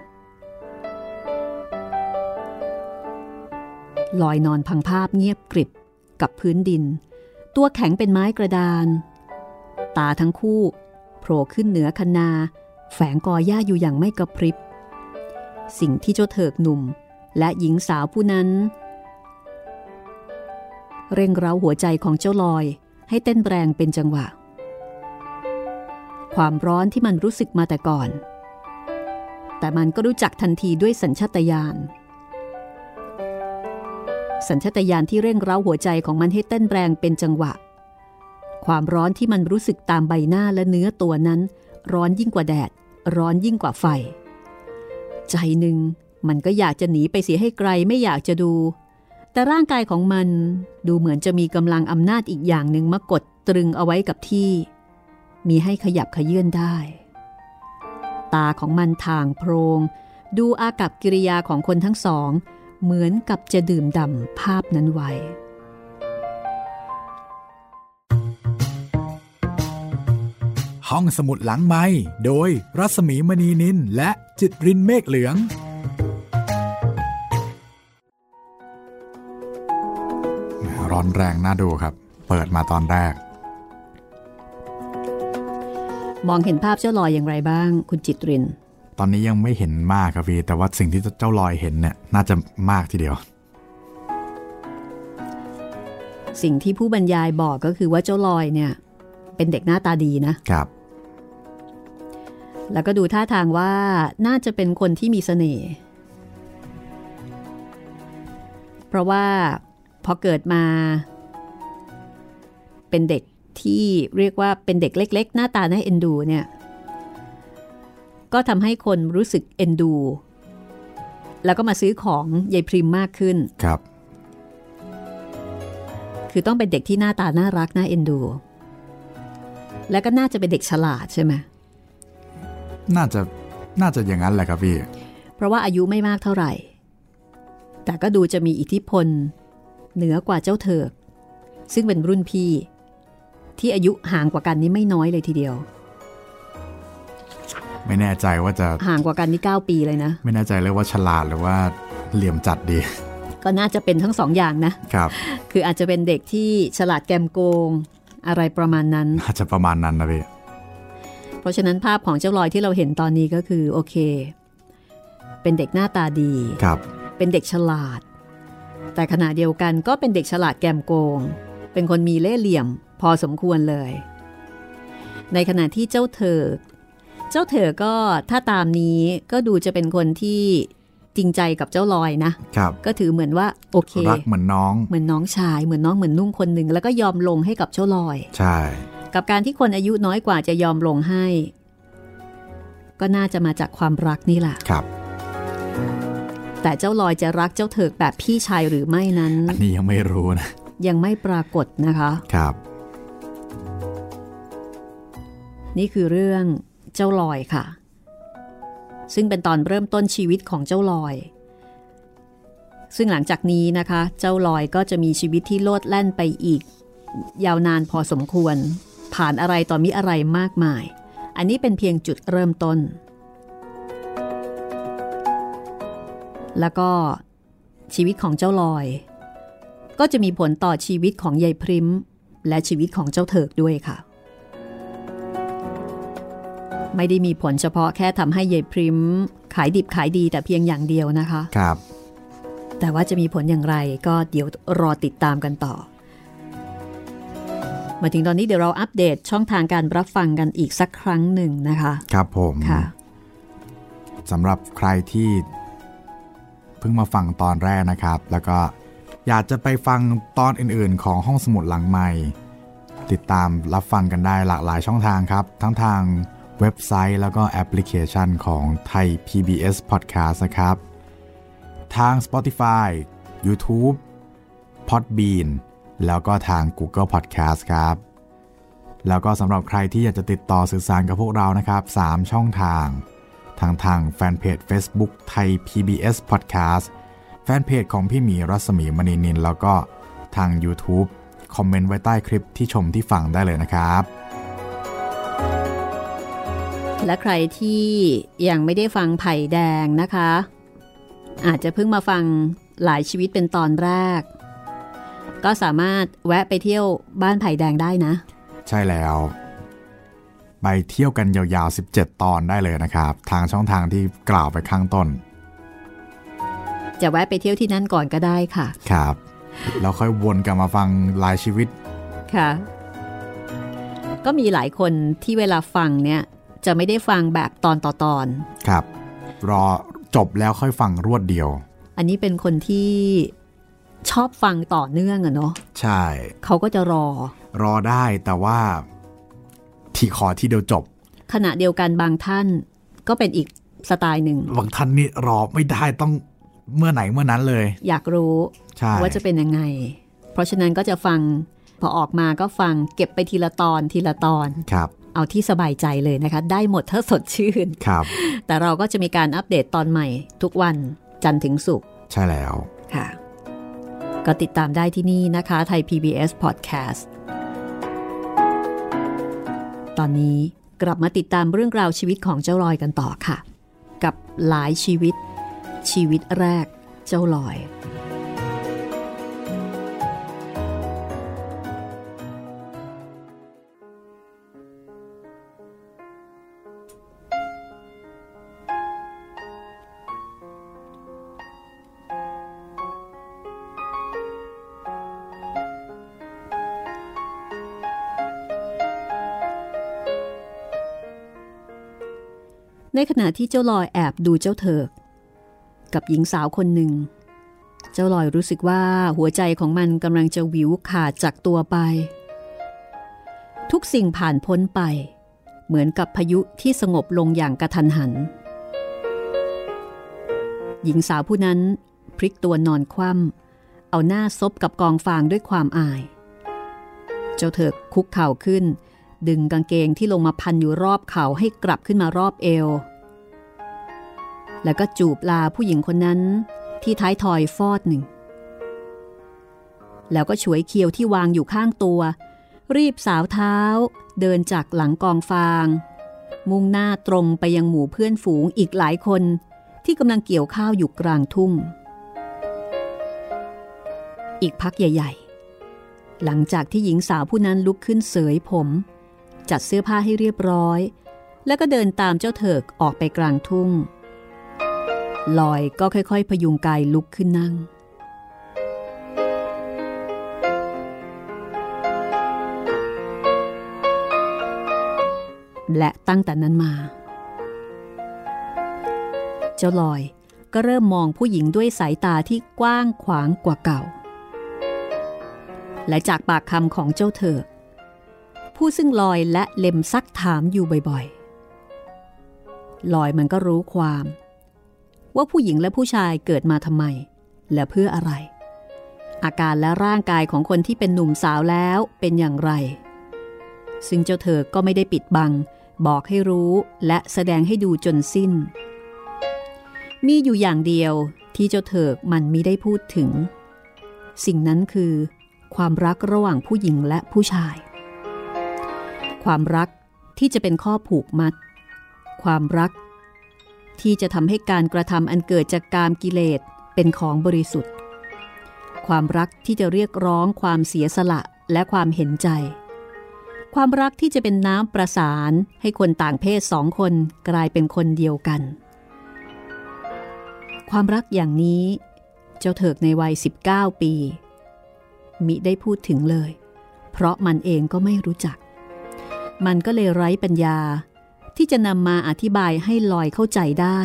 ลอยนอนพังภาพเงียบกริบกับพื้นดินตัวแข็งเป็นไม้กระดานตาทั้งคู่โผล่ขึ้นเหนือคะนาแฝงกอหญ้าอยู่อย่างไม่กระพริบสิ่งที่เจ้าเถิกหนุ่มและหญิงสาวผู้นั้นเร่งเร้าหัวใจของเจ้าลอย ให้เต้นแรงเป็นจังหวะความร้อนที่มันรู้สึกมาแต่ก่อนแต่มันก็รู้จักทันทีด้วยสัญชาตญาณสัญชาตญาณที่เร่งเร้าหัวใจของมันให้เต้นแรงเป็นจังหวะความร้อนที่มันรู้สึกตามใบหน้าและเนื้อตัวนั้นร้อนยิ่งกว่าแดดร้อนยิ่งกว่าไฟใจหนึ่งมันก็อยากจะหนีไปเสียให้ไกลไม่อยากจะดูแต่ร่างกายของมันดูเหมือนจะมีกำลังอำนาจอีกอย่างหนึ่งมากดตรึงเอาไว้กับที่มีให้ขยับเขยื้อนได้ตาของมันถ่างโพลงดูอากับกิริยาของคนทั้งสองเหมือนกับจะดื่มด่ำภาพนั้นไว้ห้องสมุดหลังไมค์โดยรัศมีมณีนินและจิตรินเมฆเหลืองร้อนแรงน่าดูครับเปิดมาตอนแรกมองเห็นภาพเจ้าลอยอย่างไรบ้างคุณจิตรินตอนนี้ยังไม่เห็นมากครับพี่แต่ว่าสิ่งที่เจ้าลอยเห็นเนี่ยน่าจะมากทีเดียวสิ่งที่ผู้บรรยายบอกก็คือว่าเจ้าลอยเนี่ยเป็นเด็กหน้าตาดีนะครับแล้วก็ดูท่าทางว่าน่าจะเป็นคนที่มีเสน่ห์เพราะว่าพอเกิดมาเป็นเด็กที่เรียกว่าเป็นเด็กเล็กๆหน้าตาน่าเอ็นดูเนี่ยก็ทำให้คนรู้สึกเอ็นดูแล้วก็มาซื้อของยายพริมมากขึ้นครับคือต้องเป็นเด็กที่หน้าตาน่ารักน่าเอ็นดูแล้วก็น่าจะเป็นเด็กฉลาดใช่ไหมน่าจะน่าจะอย่างนั้นแหละครับพี่เพราะว่าอายุไม่มากเท่าไหร่แต่ก็ดูจะมีอิทธิพลเหนือกว่าเจ้าเถิกซึ่งเป็นรุ่นพี่ที่อายุห่างกว่ากันนี้ไม่น้อยเลยทีเดียวไม่แน่ใจว่าจะห่างกว่ากันนี่เก้าปีเลยนะไม่แน่ใจเลยว่าฉลาดหรือว่าเหลี่ยมจัดดีก็น่าจะเป็นทั้งสองอย่างนะครับคืออาจจะเป็นเด็กที่ฉลาดแกมโกงอะไรประมาณนั้นอาจจะประมาณนั้นนะพี่เพราะฉะนั้นภาพของเจ้าลอยที่เราเห็นตอนนี้ก็คือโอเคเป็นเด็กหน้าตาดีครับเป็นเด็กฉลาดแต่ขณะเดียวกันก็เป็นเด็กฉลาดแกมโกงเป็นคนมีเล่ห์เหลี่ยมพอสมควรเลยในขณะที่เจ้าเถิกเจ้าเถิกก็ถ้าตามนี้ก็ดูจะเป็นคนที่จริงใจกับเจ้าลอยนะครับก็ถือเหมือนว่าโอเครักเหมือนน้องเหมือนน้องชายเหมือนน้องเหมือนนุ่งคนหนึ่งแล้วก็ยอมลงให้กับเจ้าลอยใช่กับการที่คนอายุน้อยกว่าจะยอมลงให้ก็น่าจะมาจากความรักนี่แหละครับแต่เจ้าลอยจะรักเจ้าเถิกแบบพี่ชายหรือไม่นั้นอันนี้ยังไม่รู้นะยังไม่ปรากฏนะคะครับนี่คือเรื่องเจ้าลอยค่ะซึ่งเป็นตอนเริ่มต้นชีวิตของเจ้าลอยซึ่งหลังจากนี้นะคะเจ้าลอยก็จะมีชีวิตที่โลดแล่นไปอีกยาวนานพอสมควรผ่านอะไรต่อมีอะไรมากมายอันนี้เป็นเพียงจุดเริ่มต้นแล้วก็ชีวิตของเจ้าลอยก็จะมีผลต่อชีวิตของยายพริมและชีวิตของเจ้าเถิกด้วยค่ะไม่ได้มีผลเฉพาะแค่ทำให้ยายพริมขายดิบขายดีแต่เพียงอย่างเดียวนะคะครับแต่ว่าจะมีผลอย่างไรก็เดี๋ยวรอติดตามกันต่อมาถึงตอนนี้เดี๋ยวเราอัปเดตช่องทางการรับฟังกันอีกสักครั้งหนึ่งนะคะครับผมค่ะสำหรับใครที่เพิ่งมาฟังตอนแรกนะครับแล้วก็อยากจะไปฟังตอนอื่นๆของห้องสมุดหลังไมค์ติดตามรับฟังกันได้หลากหลายช่องทางครับทั้งทางเว็บไซต์แล้วก็แอปพลิเคชันของไทย พี บี เอส Podcast นะครับทาง Spotify YouTube Podbean แล้วก็ทาง Google Podcast ครับแล้วก็สำหรับใครที่อยากจะติดต่อสื่อสารกับพวกเรานะครับสามช่องทางทางทางแฟนเพจ Facebook ไทย พี บี เอส Podcast แฟนเพจของพี่หมีรัศมีมณีนินแล้วก็ทาง YouTube คอมเมนต์ไว้ใต้คลิปที่ชมที่ฟังได้เลยนะครับและใครที่ยังไม่ได้ฟังไผ่แดงนะคะอาจจะเพิ่งมาฟังหลายชีวิตเป็นตอนแรกก็สามารถแวะไปเที่ยวบ้านไผ่แดงได้นะใช่แล้วไปเที่ยวกันยาวๆสิบเจ็ดตอนได้เลยนะครับทางช่องทางที่กล่าวไปข้างต้นจะแวะไปเที่ยวที่นั่นก่อนก็ได้ค่ะครับแล้วค่อยวนกลับมาฟังหลายชีวิตค่ะ ก็มีหลายคนที่เวลาฟังเนี่ยจะไม่ได้ฟังแบบตอนต่อตอนครับรอจบแล้วค่อยฟังรวดเดียวอันนี้เป็นคนที่ชอบฟังต่อเนื่องอะเนาะใช่เขาก็จะรอรอได้แต่ว่าที่ขอที่เดียวจบขณะเดียวกันบางท่านก็เป็นอีกสไตล์หนึ่งบางท่านนี่รอไม่ได้ต้องเมื่อไหนเมื่อนั้นเลยอยากรู้ว่าจะเป็นยังไงเพราะฉะนั้นก็จะฟังพอออกมาก็ฟังเก็บไปทีละตอนทีละตอนครับเอาที่สบายใจเลยนะคะได้หมดถ้าสดชื่นครับแต่เราก็จะมีการอัปเดตตอนใหม่ทุกวันจันทร์ถึงศุกร์ใช่แล้วค่ะก็ติดตามได้ที่นี่นะคะไทย พี บี เอส Podcast ตอนนี้กลับมาติดตามเรื่องราวชีวิตของเจ้าลอยกันต่อค่ะกับหลายชีวิตชีวิตแรกเจ้าลอยในขณะที่เจ้าลอยแอบดูเจ้าเถิกกับหญิงสาวคนหนึ่งเจ้าลอยรู้สึกว่าหัวใจของมันกำลังจะวิวขาดจากตัวไปทุกสิ่งผ่านพ้นไปเหมือนกับพายุที่สงบลงอย่างกระทันหันหญิงสาวผู้นั้นพลิกตัวนอนคว่ำเอาหน้าซบกับกองฟางด้วยความอายเจ้าเถิกคุกเข่าขึ้นดึงกางเกงที่ลงมาพันอยู่รอบเขาให้กลับขึ้นมารอบเอวแล้วก็จูบลาผู้หญิงคนนั้นที่ท้ายทอยฟอดหนึ่งแล้วก็ฉวยเคียวที่วางอยู่ข้างตัวรีบสาวเท้าเดินจากหลังกองฟางมุ่งหน้าตรงไปยังหมู่เพื่อนฝูงอีกหลายคนที่กำลังเกี่ยวข้าวอยู่กลางทุ่งอีกพักใหญ่ๆหลังจากที่หญิงสาวผู้นั้นลุกขึ้นเสยผมจัดเสื้อผ้าให้เรียบร้อยแล้วก็เดินตามเจ้าเถิกออกไปกลางทุ่งลอยก็ค่อยๆพยุงกายลุกขึ้นนั่งและตั้งแต่นั้นมาเจ้าลอยก็เริ่มมองผู้หญิงด้วยสายตาที่กว้างขวางกว่าเก่าและจากปากคำของเจ้าเถิกผู้ซึ่งลอยและเล็มซักถามอยู่บ่อยๆลอยมันก็รู้ความว่าผู้หญิงและผู้ชายเกิดมาทำไมและเพื่ออะไรอาการและร่างกายของคนที่เป็นหนุ่มสาวแล้วเป็นอย่างไรซึ่งเจ้าเธอก็ไม่ได้ปิดบังบอกให้รู้และแสดงให้ดูจนสิ้นมีอยู่อย่างเดียวที่เจ้าเธอมันมิได้พูดถึงสิ่งนั้นคือความรักระหว่างผู้หญิงและผู้ชายความรักที่จะเป็นข้อผูกมัดความรักที่จะทำให้การกระทำอันเกิดจากกามกิเลสเป็นของบริสุทธิ์ความรักที่จะเรียกร้องความเสียสละและความเห็นใจความรักที่จะเป็นน้ำประสานให้คนต่างเพศสองคนกลายเป็นคนเดียวกันความรักอย่างนี้เจ้าเถิกในวัยสิบเก้าปีมิได้พูดถึงเลยเพราะมันเองก็ไม่รู้จักมันก็เลยไร้ปัญญาที่จะนำมาอธิบายให้ลอยเข้าใจได้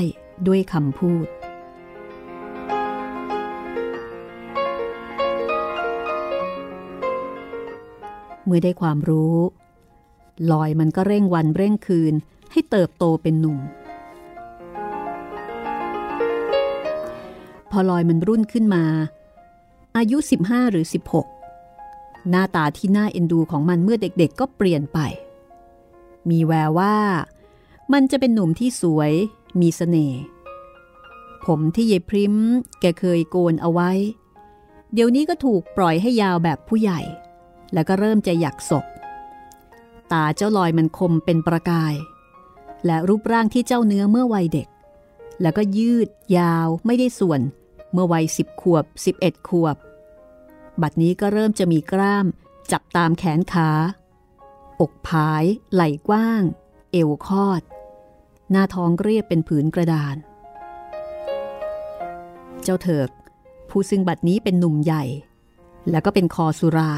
ด้วยคำพูดเมื่อได้ความรู้ลอยมันก็เร่งวันเร่งคืนให้เติบโตเป็นหนุ่มพอลอยมันรุ่นขึ้นมาอายุสิบห้าหรือสิบหกหน้าตาที่น่าเอ็นดูของมันเมื่อเด็กๆก็เปลี่ยนไปมีแววว่ามันจะเป็นหนุ่มที่สวยมีเสน่ห์ผมที่ยายพริ้มแกเคยโกนเอาไว้เดี๋ยวนี้ก็ถูกปล่อยให้ยาวแบบผู้ใหญ่แล้วก็เริ่มจะหยักศกตาเจ้าลอยมันคมเป็นประกายและรูปร่างที่เจ้าเนื้อเมื่อวัยเด็กแล้วก็ยืดยาวไม่ได้ส่วนเมื่อวัยสิบขวบสิบเอ็ดขวบบัดนี้ก็เริ่มจะมีกล้ามจับตามแขนขาอกผายไหล่กว้างเอวคอดหน้าท้องเรียบเป็นผืนกระดานเจ้าเถิกผู้ซึ่งบัดนี้เป็นหนุ่มใหญ่แล้วก็เป็นคอสุรา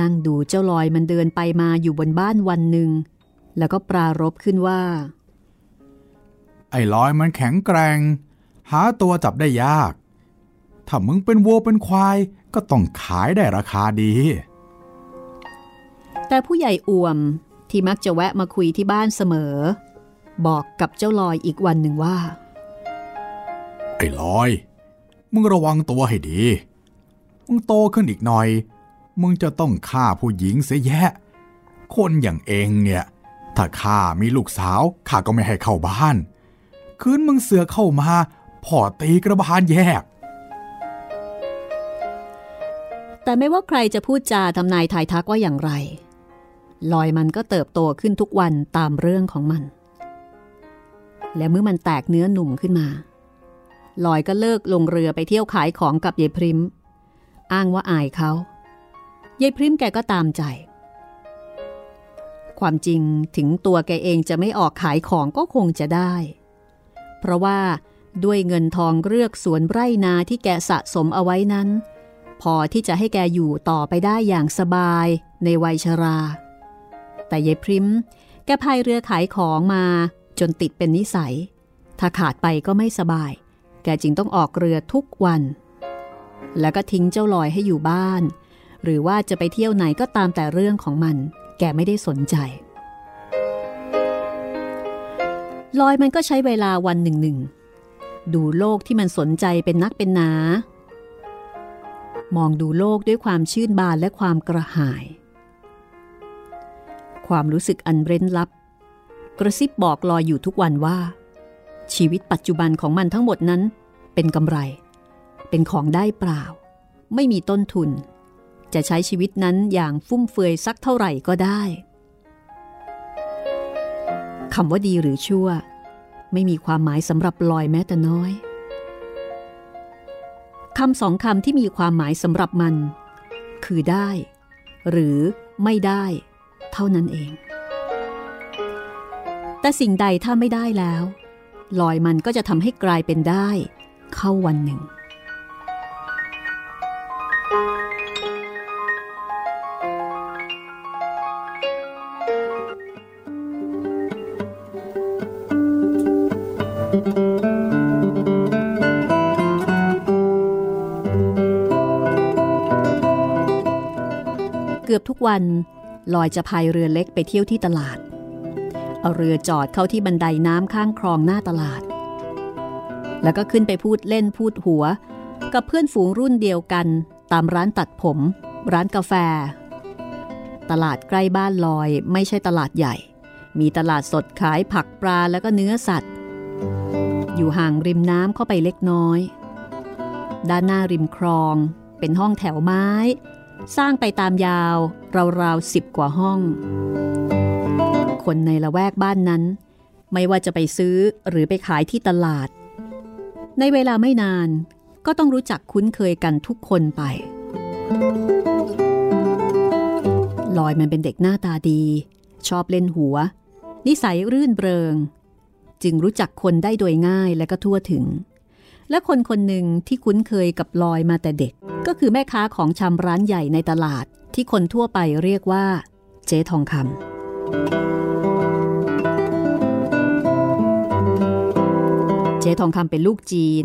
นั่งดูเจ้าลอยมันเดินไปมาอยู่บนบ้านวันหนึ่งแล้วก็ปรารภขึ้นว่าไอ้ลอยมันแข็งแกร่งหาตัวจับได้ยากถ้ามึงเป็นวัวเป็นควายก็ต้องขายได้ราคาดีแต่ผู้ใหญ่อ่วมที่มักจะแวะมาคุยที่บ้านเสมอบอกกับเจ้าลอยอีกวันหนึ่งว่าไอ้ลอยมึงระวังตัวให้ดีมึงโตขึ้นอีกหน่อยมึงจะต้องฆ่าผู้หญิงเสียแยะคนอย่างเองเนี่ยถ้าข้ามีลูกสาวข้าก็ไม่ให้เข้าบ้านคืนมึงเสือเข้ามาพ่อตีกระบาลแยกแต่ไม่ว่าใครจะพูดจาทำนายทายทักว่าอย่างไรลอยมันก็เติบโตขึ้นทุกวันตามเรื่องของมันและเมื่อมันแตกเนื้อหนุ่มขึ้นมาลอยก็เลิกลงเรือไปเที่ยวขายของกับยายพริมอ้างว่าอายเขายายพริมแกก็ตามใจความจริงถึงตัวแกเองจะไม่ออกขายของก็คงจะได้เพราะว่าด้วยเงินทองเลือกสวนไร่นาที่แกสะสมเอาไว้นั้นพอที่จะให้แกอยู่ต่อไปได้อย่างสบายในวัยชราแต่ยายพริมแกพายเรือขายของมาจนติดเป็นนิสัยถ้าขาดไปก็ไม่สบายแกจึงต้องออกเรือทุกวันแล้วก็ทิ้งเจ้าลอยให้อยู่บ้านหรือว่าจะไปเที่ยวไหนก็ตามแต่เรื่องของมันแกไม่ได้สนใจลอยมันก็ใช้เวลาวันหนึ่งหนึ่งดูโลกที่มันสนใจเป็นนักเป็นหนามองดูโลกด้วยความชื่นบานและความกระหายความรู้สึกอันเร้นลับกระซิบบอกลอยอยู่ทุกวันว่าชีวิตปัจจุบันของมันทั้งหมดนั้นเป็นกำไรเป็นของได้เปล่าไม่มีต้นทุนจะใช้ชีวิตนั้นอย่างฟุ่มเฟือยสักเท่าไหร่ก็ได้คำว่าดีหรือชั่วไม่มีความหมายสำหรับลอยแม้แต่น้อยคำสองคำที่มีความหมายสำหรับมันคือได้หรือไม่ได้เท่านั้นเองแต่สิ่งใดถ้าไม่ได้แล้วลอยมันก็จะทำให้กลายเป็นได้เข้าวันหนึ่งเกือบทุกวันลอยจะพายเรือเล็กไปเที่ยวที่ตลาดเอาเรือจอดเข้าที่บันไดน้ำข้างคลองหน้าตลาดแล้วก็ขึ้นไปพูดเล่นพูดหัวกับเพื่อนฝูงรุ่นเดียวกันตามร้านตัดผมร้านกาแฟตลาดใกล้บ้านลอยไม่ใช่ตลาดใหญ่มีตลาดสดขายผักปลาแล้วก็เนื้อสัตว์อยู่ห่างริมน้ำเข้าไปเล็กน้อยด้านหน้าริมคลองเป็นห้องแถวไม้สร้างไปตามยาวราวๆสิบกว่าห้องคนในละแวกบ้านนั้นไม่ว่าจะไปซื้อหรือไปขายที่ตลาดในเวลาไม่นานก็ต้องรู้จักคุ้นเคยกันทุกคนไปลอยมันเป็นเด็กหน้าตาดีชอบเล่นหัวนิสัยรื่นเริงจึงรู้จักคนได้โดยง่ายและก็ทั่วถึงและคนคนหนึ่งที่คุ้นเคยกับลอยมาแต่เด็กก็คือแม่ค้าของชำร้านใหญ่ในตลาดที่คนทั่วไปเรียกว่าเจ๊ทองคำเจ๊ทองคำเป็นลูกจีน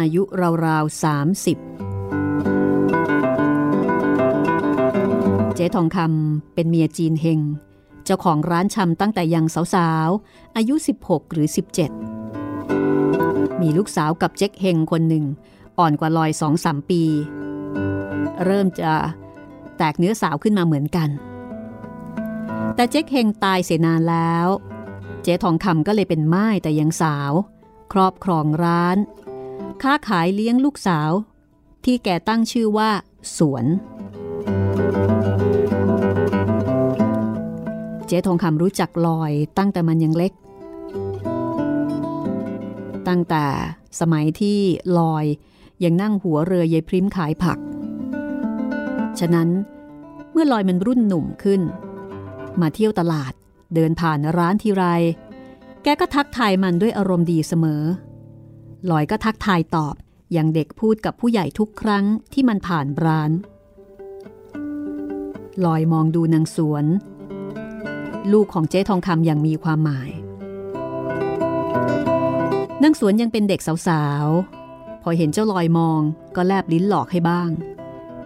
อายุราวๆสามสิบเจ๊ทองคำเป็นเมียจีนเฮงเจ้าของร้านชำตั้งแต่ยังสาวๆอายุสิบหกหรือสิบเจ็ดมีลูกสาวกับเจ๊กเฮงคนหนึ่งอ่อนกว่าลอย สองถึงสาม ปีเริ่มจะแตกเนื้อสาวขึ้นมาเหมือนกันแต่เจ๊กเฮงตายเสียนานแล้วเจ๊ทองคำก็เลยเป็นม่ายแต่ยังสาวครอบครองร้านค้าขายเลี้ยงลูกสาวที่แกตั้งชื่อว่าสวนเจ๊ทองคำรู้จักลอยตั้งแต่มันยังเล็กตั้งแต่สมัยที่ลอยยังนั่งหัวเรือยายพริมขายผักฉะนั้นเมื่อลอยมันรุ่นหนุ่มขึ้นมาเที่ยวตลาดเดินผ่านร้านทีไรแกก็ทักทายมันด้วยอารมณ์ดีเสมอลอยก็ทักทายตอบอย่างเด็กพูดกับผู้ใหญ่ทุกครั้งที่มันผ่านร้าน ลอยมองดูนางสวนลูกของเจ๊ทองคำอย่างมีความหมายนางสวนยังเป็นเด็กสาวๆพอเห็นเจ้าลอยมองก็แลบลิ้นหลอกให้บ้าง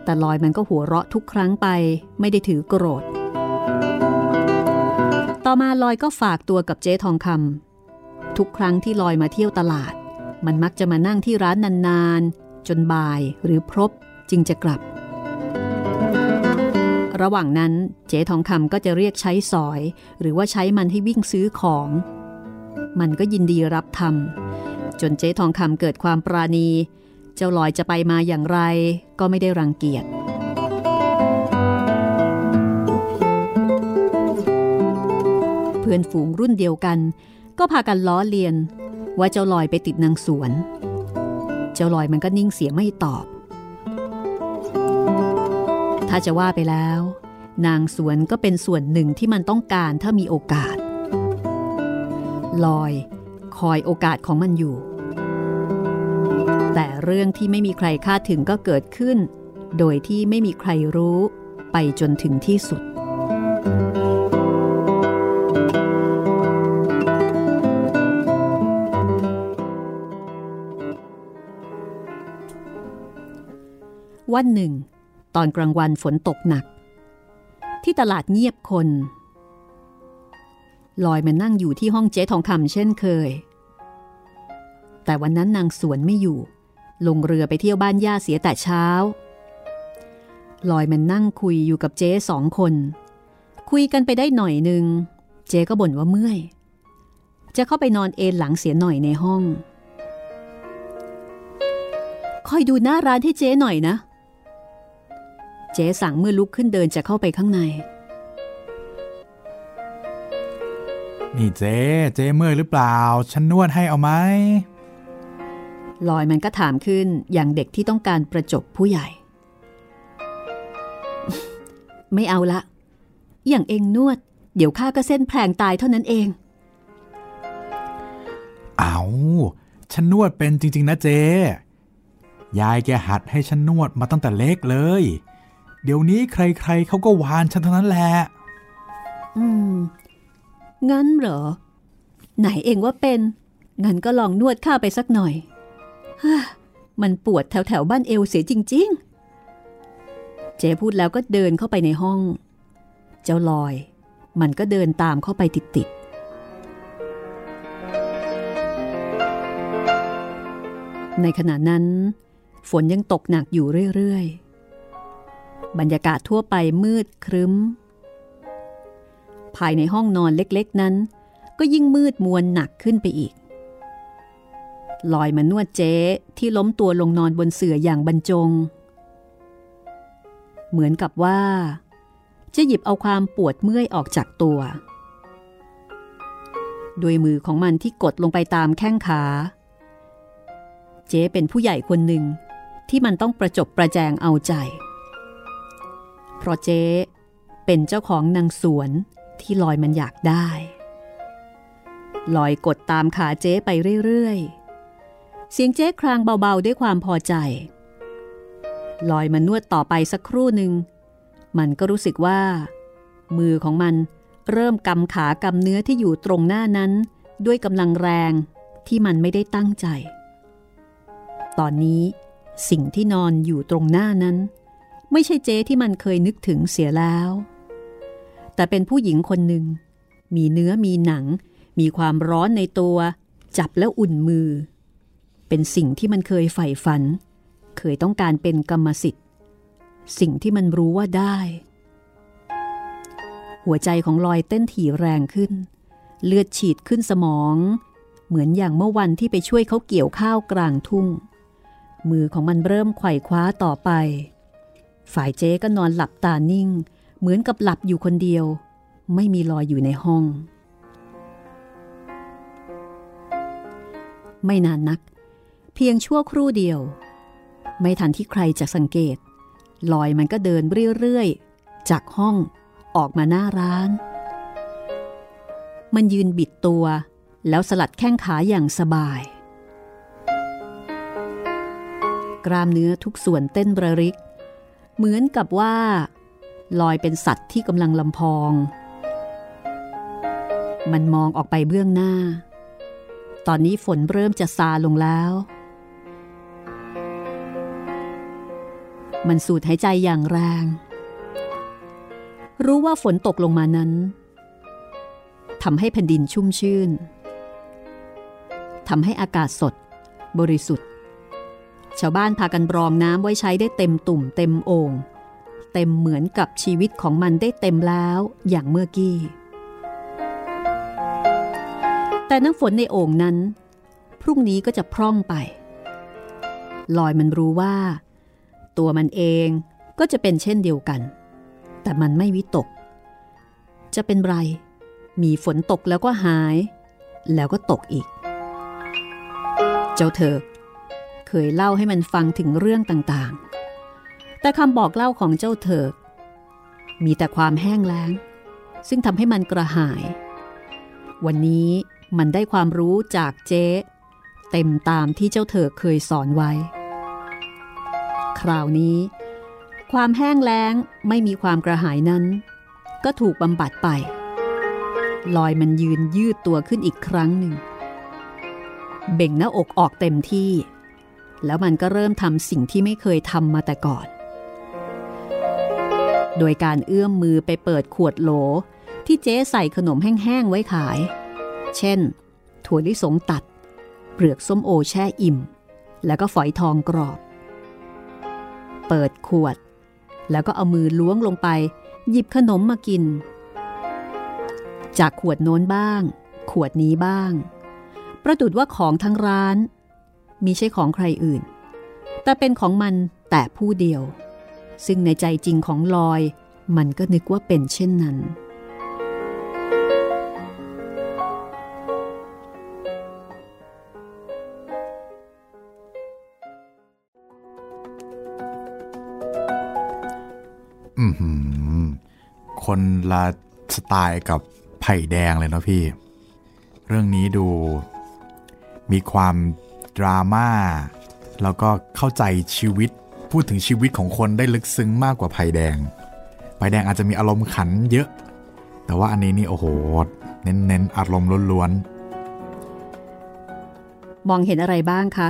แต่ลอยมันก็หัวเราะทุกครั้งไปไม่ได้ถือโกรธต่อมาลอยก็ฝากตัวกับเจ๊ทองคำทุกครั้งที่ลอยมาเที่ยวตลาดมันมักจะมานั่งที่ร้านนานๆจนบ่ายหรือพรบจึงจะกลับระหว่างนั้นเจ๊ทองคำก็จะเรียกใช้สอยหรือว่าใช้มันให้วิ่งซื้อของมันก็ยินดีรับทำจนเจ๊ทองคำเกิดความปราณีเจ้าลอยจะไปมาอย่างไรก็ไม่ได้รังเกียจเพื่อนฝูงรุ่นเดียวกันก็พากันล้อเลียนว่าเจ้าลอยไปติดนางสวนเจ้าลอยมันก็นิ่งเสียไม่ตอบถ้าจะว่าไปแล้วนางสวนก็เป็นส่วนหนึ่งที่มันต้องการถ้ามีโอกาสลอยคอยโอกาสของมันอยู่แต่เรื่องที่ไม่มีใครคาดถึงก็เกิดขึ้นโดยที่ไม่มีใครรู้ไปจนถึงที่สุดวันหนึ่งตอนกลางวันฝนตกหนักที่ตลาดเงียบคนลอยมันนั่งอยู่ที่ห้องเจ๊ทองคำเช่นเคยแต่วันนั้นนางสวนไม่อยู่ลงเรือไปเที่ยวบ้านย่าเสียแต่เช้าลอยมันนั่งคุยอยู่กับเจ๊สองคนคุยกันไปได้หน่อยนึงเจ๊ก็บ่นว่าเมื่อยจะเข้าไปนอนเอนหลังเสียหน่อยในห้องคอยดูหน้าร้านให้เจ๊หน่อยนะเจ๊สั่งเมื่อลุกขึ้นเดินจะเข้าไปข้างในนี่เจ๊เจ๊เมื่อยหรือเปล่าฉันนวดให้เอาไหมลอยมันก็ถามขึ้นอย่างเด็กที่ต้องการประจบผู้ใหญ่ ไม่เอาละอย่างเองนวดเดี๋ยวข้าก็เส้นแผลงตายเท่านั้นเองเอาฉันนวดเป็นจริงๆนะเจ๊ยายแกหัดให้ฉันนวดมาตั้งแต่เล็กเลยเดี๋ยวนี้ใครๆเขาก็วานฉันเท่านั้นแหละอืมงั้นเหรอไหนเองว่าเป็นงั้นก็ลองนวดข้าไปสักหน่อยมันปวดแถวๆบ้านเอวเสียจริงๆเจ๊พูดแล้วก็เดินเข้าไปในห้องเจ้าลอยมันก็เดินตามเข้าไปติดๆในขณะนั้นฝนยังตกหนักอยู่เรื่อยๆบรรยากาศทั่วไปมืดครึ้มภายในห้องนอนเล็กๆนั้นก็ยิ่งมืดมวลหนักขึ้นไปอีกลอยมานวดเจ๊ที่ล้มตัวลงนอนบนเสื่ออย่างบรรจงเหมือนกับว่าจะหยิบเอาความปวดเมื่อยออกจากตัวด้วยมือของมันที่กดลงไปตามแข้งขาเจ๊เป็นผู้ใหญ่คนหนึ่งที่มันต้องประจบประแจงเอาใจเพราะเจ๊เป็นเจ้าของนางสวนที่ลอยมันอยากได้ลอยกดตามขาเจ๊ไปเรื่อยๆเสียงเจ๊ครางเบาๆด้วยความพอใจลอยมันนวดต่อไปสักครู่หนึ่งมันก็รู้สึกว่ามือของมันเริ่มกำขากำเนื้อที่อยู่ตรงหน้านั้นด้วยกำลังแรงที่มันไม่ได้ตั้งใจตอนนี้สิ่งที่นอนอยู่ตรงหน้านั้นไม่ใช่เจ๊ที่มันเคยนึกถึงเสียแล้วแต่เป็นผู้หญิงคนหนึ่งมีเนื้อมีหนังมีความร้อนในตัวจับแล้วอุ่นมือเป็นสิ่งที่มันเคยใฝ่ฝันเคยต้องการเป็นกรรมสิทธิ์สิ่งที่มันรู้ว่าได้หัวใจของลอยเต้นถี่แรงขึ้นเลือดฉีดขึ้นสมองเหมือนอย่างเมื่อวันที่ไปช่วยเขาเกี่ยวข้าวกลางทุ่งมือของมันเริ่มไขว่คว้าต่อไปฝ่ายเจ๊ก็นอนหลับตานิ่งเหมือนกับหลับอยู่คนเดียวไม่มีลอยอยู่ในห้องไม่นานนักเพียงชั่วครู่เดียวไม่ทันที่ใครจะสังเกตลอยมันก็เดินเรื่อยๆจากห้องออกมาหน้าร้านมันยืนบิดตัวแล้วสลัดแข้งขาอย่างสบายกล้ามเนื้อทุกส่วนเต้นระริกเหมือนกับว่า ลอยเป็นสัตว์ที่กำลังลำพองมันมองออกไปเบื้องหน้าตอนนี้ฝนเริ่มจะซาลงแล้วมันสูดหายใจอย่างแรงรู้ว่าฝนตกลงมานั้นทำให้แผ่นดินชุ่มชื่นทำให้อากาศสดบริสุทธิ์ชาวบ้านพากันรองน้ำไว้ใช้ได้เต็มตุ่มเต็มโอ่งเต็มเหมือนกับชีวิตของมันได้เต็มแล้วอย่างเมื่อกี้แต่น้ำฝนในโอ่งนั้นพรุ่งนี้ก็จะพร่องไปลอยมันรู้ว่าตัวมันเองก็จะเป็นเช่นเดียวกันแต่มันไม่วิตกจะเป็นไรมีฝนตกแล้วก็หายแล้วก็ตกอีกเจ้าเถิกเคยเล่าให้มันฟังถึงเรื่องต่างๆแต่คำบอกเล่าของเจ้าเถิกมีแต่ความแห้งแล้งซึ่งทำให้มันกระหายวันนี้มันได้ความรู้จากเจ๊เต็มตามที่เจ้าเถิกเคยสอนไว้คราวนี้ความแห้งแล้งไม่มีความกระหายนั้นก็ถูกบำบัดไปลอยมันยืนยืดตัวขึ้นอีกครั้งหนึ่งเบ่งหน้าอกออกเต็มที่แล้วมันก็เริ่มทำสิ่งที่ไม่เคยทำมาแต่ก่อนโดยการเอื้อมมือไปเปิดขวดโหลที่เจ๊ใส่ขนมแห้งๆไว้ขายเช่นถั่วลิสงตัดเปลือกส้มโอแช่อิ่มแล้วก็ฝอยทองกรอบเปิดขวดแล้วก็เอามือล้วงลงไปหยิบขนมมากินจากขวดโน้นบ้างขวดนี้บ้างประดุจว่าของทั้งร้านมิใช่ของใครอื่นแต่เป็นของมันแต่ผู้เดียวซึ่งในใจจริงของลอยมันก็นึกว่าเป็นเช่นนั้นอืมคนละสไตล์กับไผ่แดงเลยเนาะพี่เรื่องนี้ดูมีความดราม่าแล้วก็เข้าใจชีวิตพูดถึงชีวิตของคนได้ลึกซึ้งมากกว่าไผ่แดงไผ่แดงอาจจะมีอารมณ์ขันเยอะแต่ว่าอันนี้นี่โอ้โหเน้นๆอารมณ์ล้วนๆมองเห็นอะไรบ้างคะ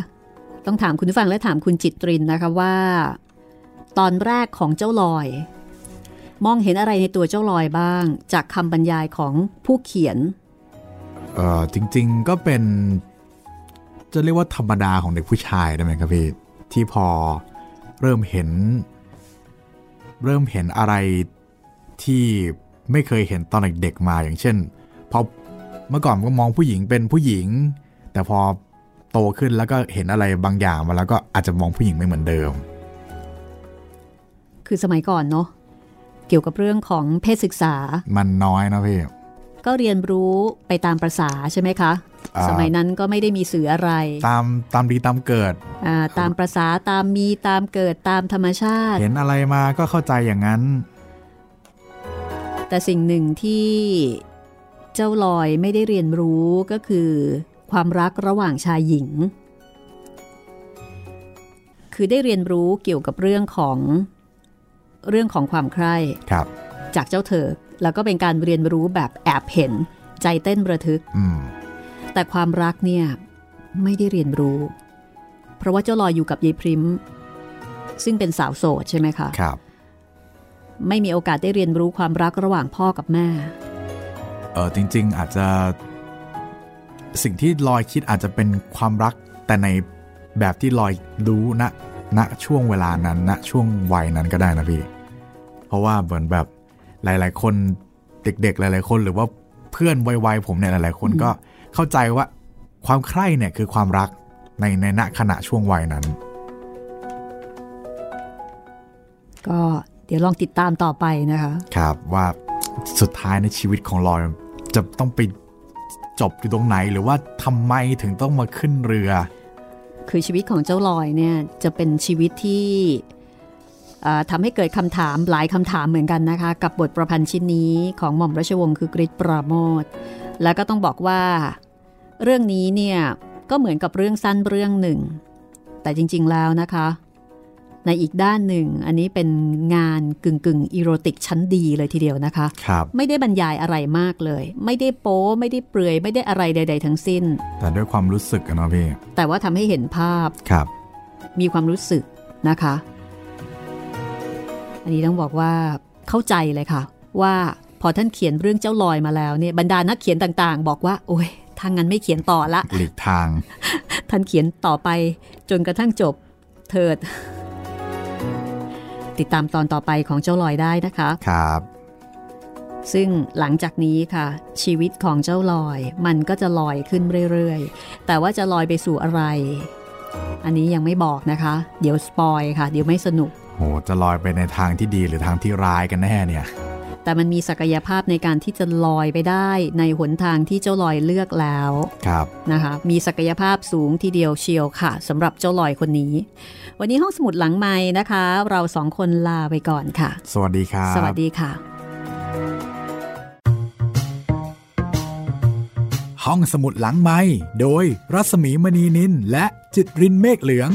ต้องถามคุณผู้ฟังและถามคุณจิตรินนะคะว่าตอนแรกของเจ้าลอยมองเห็นอะไรในตัวเจ้าลอยบ้างจากคำบรรยายของผู้เขียนเอ่อจริงๆก็เป็นจะเรียกว่าธรรมดาของเด็กผู้ชายได้ไหมครับพี่ที่พอเริ่มเห็นเริ่มเห็นอะไรที่ไม่เคยเห็นตอนเด็กๆมาอย่างเช่นพอเมื่อก่อนก็มองผู้หญิงเป็นผู้หญิงแต่พอโตขึ้นแล้วก็เห็นอะไรบางอย่างมาแล้วก็อาจจะมองผู้หญิงไม่เหมือนเดิมคือสมัยก่อนเนาะเกี่ยวกับเรื่องของเพศศึกษามันน้อยนะพี่ก็เรียนรู้ไปตามประสาใช่ไหมคะสมัยนั้นก็ไม่ได้มีสื่ออะไรตามตามดีตามเกิดตามประสาตามมีตามเกิดตามธรรมชาติเห็นอะไรมาก็เข้าใจอย่างนั้นแต่สิ่งหนึ่งที่เจ้าลอยไม่ได้เรียนรู้ก็คือความรักระหว่างชายหญิงคือได้เรียนรู้เกี่ยวกับเรื่องของเรื่องของความใคร่จากเจ้าเธอแล้วก็เป็นการเรียนรู้แบบแอบเห็นใจเต้นระทึกแต่ความรักเนี่ยไม่ได้เรียนรู้เพราะว่าเจ้าลอยอยู่กับยายพริมซึ่งเป็นสาวโสดใช่ไหมคะครับไม่มีโอกาสได้เรียนรู้ความรักระหว่างพ่อกับแม่เออจริงๆอาจจะสิ่งที่ลอยคิดอาจจะเป็นความรักแต่ในแบบที่ลอยรู้นะณช่วงเวลานั้นณช่วงวัยนั้นก็ได้นะพี่เพราะว่าเหมือนแบบหลายๆคนเด็กๆหลายๆคนหรือว่าเพื่อนวัยๆผมเนี่ยหลายๆคนก็เข้าใจว่าความใคร่เนี่ยคือความรักในในณขณะช่วงวัยนั้นก็เดี๋ยวลองติดตามต่อไปนะคะครับว่าสุดท้ายในชีวิตของลอยจะต้องไปจบอยู่ตรงไหนหรือว่าทำไมถึงต้องมาขึ้นเรือคือชีวิตของเจ้าลอยเนี่ยจะเป็นชีวิตที่ทำให้เกิดคำถามหลายคำถามเหมือนกันนะคะกับบทประพันธ์ชิ้นนี้ของหม่อมราชวงศ์คือกฤษปราโมทแล้วก็ต้องบอกว่าเรื่องนี้เนี่ยก็เหมือนกับเรื่องสั้นเรื่องหนึ่งแต่จริงๆแล้วนะคะ ในอีกด้านหนึ่งอันนี้เป็นงานกึ่งกึ่งอีโรติกชั้นดีเลยทีเดียวนะคะไม่ได้บรรยายอะไรมากเลยไม่ได้โป๊ไม่ได้เปลือยไม่ได้อะไรใดๆทั้งสิ้นแต่ด้วยความรู้สึกนะพี่แต่ว่าทำให้เห็นภาพมีความรู้สึกนะคะอันนี้ต้องบอกว่าเข้าใจเลยค่ะว่าพอท่านเขียนเรื่องเจ้าลอยมาแล้วเนี่ยบรรดานักเขียนต่างๆบอกว่าโอ้ยทางนั้นไม่เขียนต่อละหลีกทางท่านเขียนต่อไปจนกระทั่งจบเถิดติดตามตอนต่อไปของเจ้าลอยได้นะคะครับซึ่งหลังจากนี้ค่ะชีวิตของเจ้าลอยมันก็จะลอยขึ้นเรื่อยๆแต่ว่าจะลอยไปสู่อะไรอันนี้ยังไม่บอกนะคะเดี๋ยวสปอยค่ะเดี๋ยวไม่สนุกโหจะลอยไปในทางที่ดีหรือทางที่ร้ายกันแน่เนี่ยแต่มันมีศักยภาพในการที่จะลอยไปได้ในหนทางที่เจ้าลอยเลือกแล้วครับนะคะมีศักยภาพสูงทีเดียวเชียวค่ะสำหรับเจ้าลอยคนนี้วันนี้ห้องสมุดหลังไมค์นะคะเราสองคนลาไปก่อนค่ะสวัสดีค่ะสวัสดีค่ะห้องสมุดหลังไมค์โดยรัศมีมณีนินและจิตรินเมฆเหลือง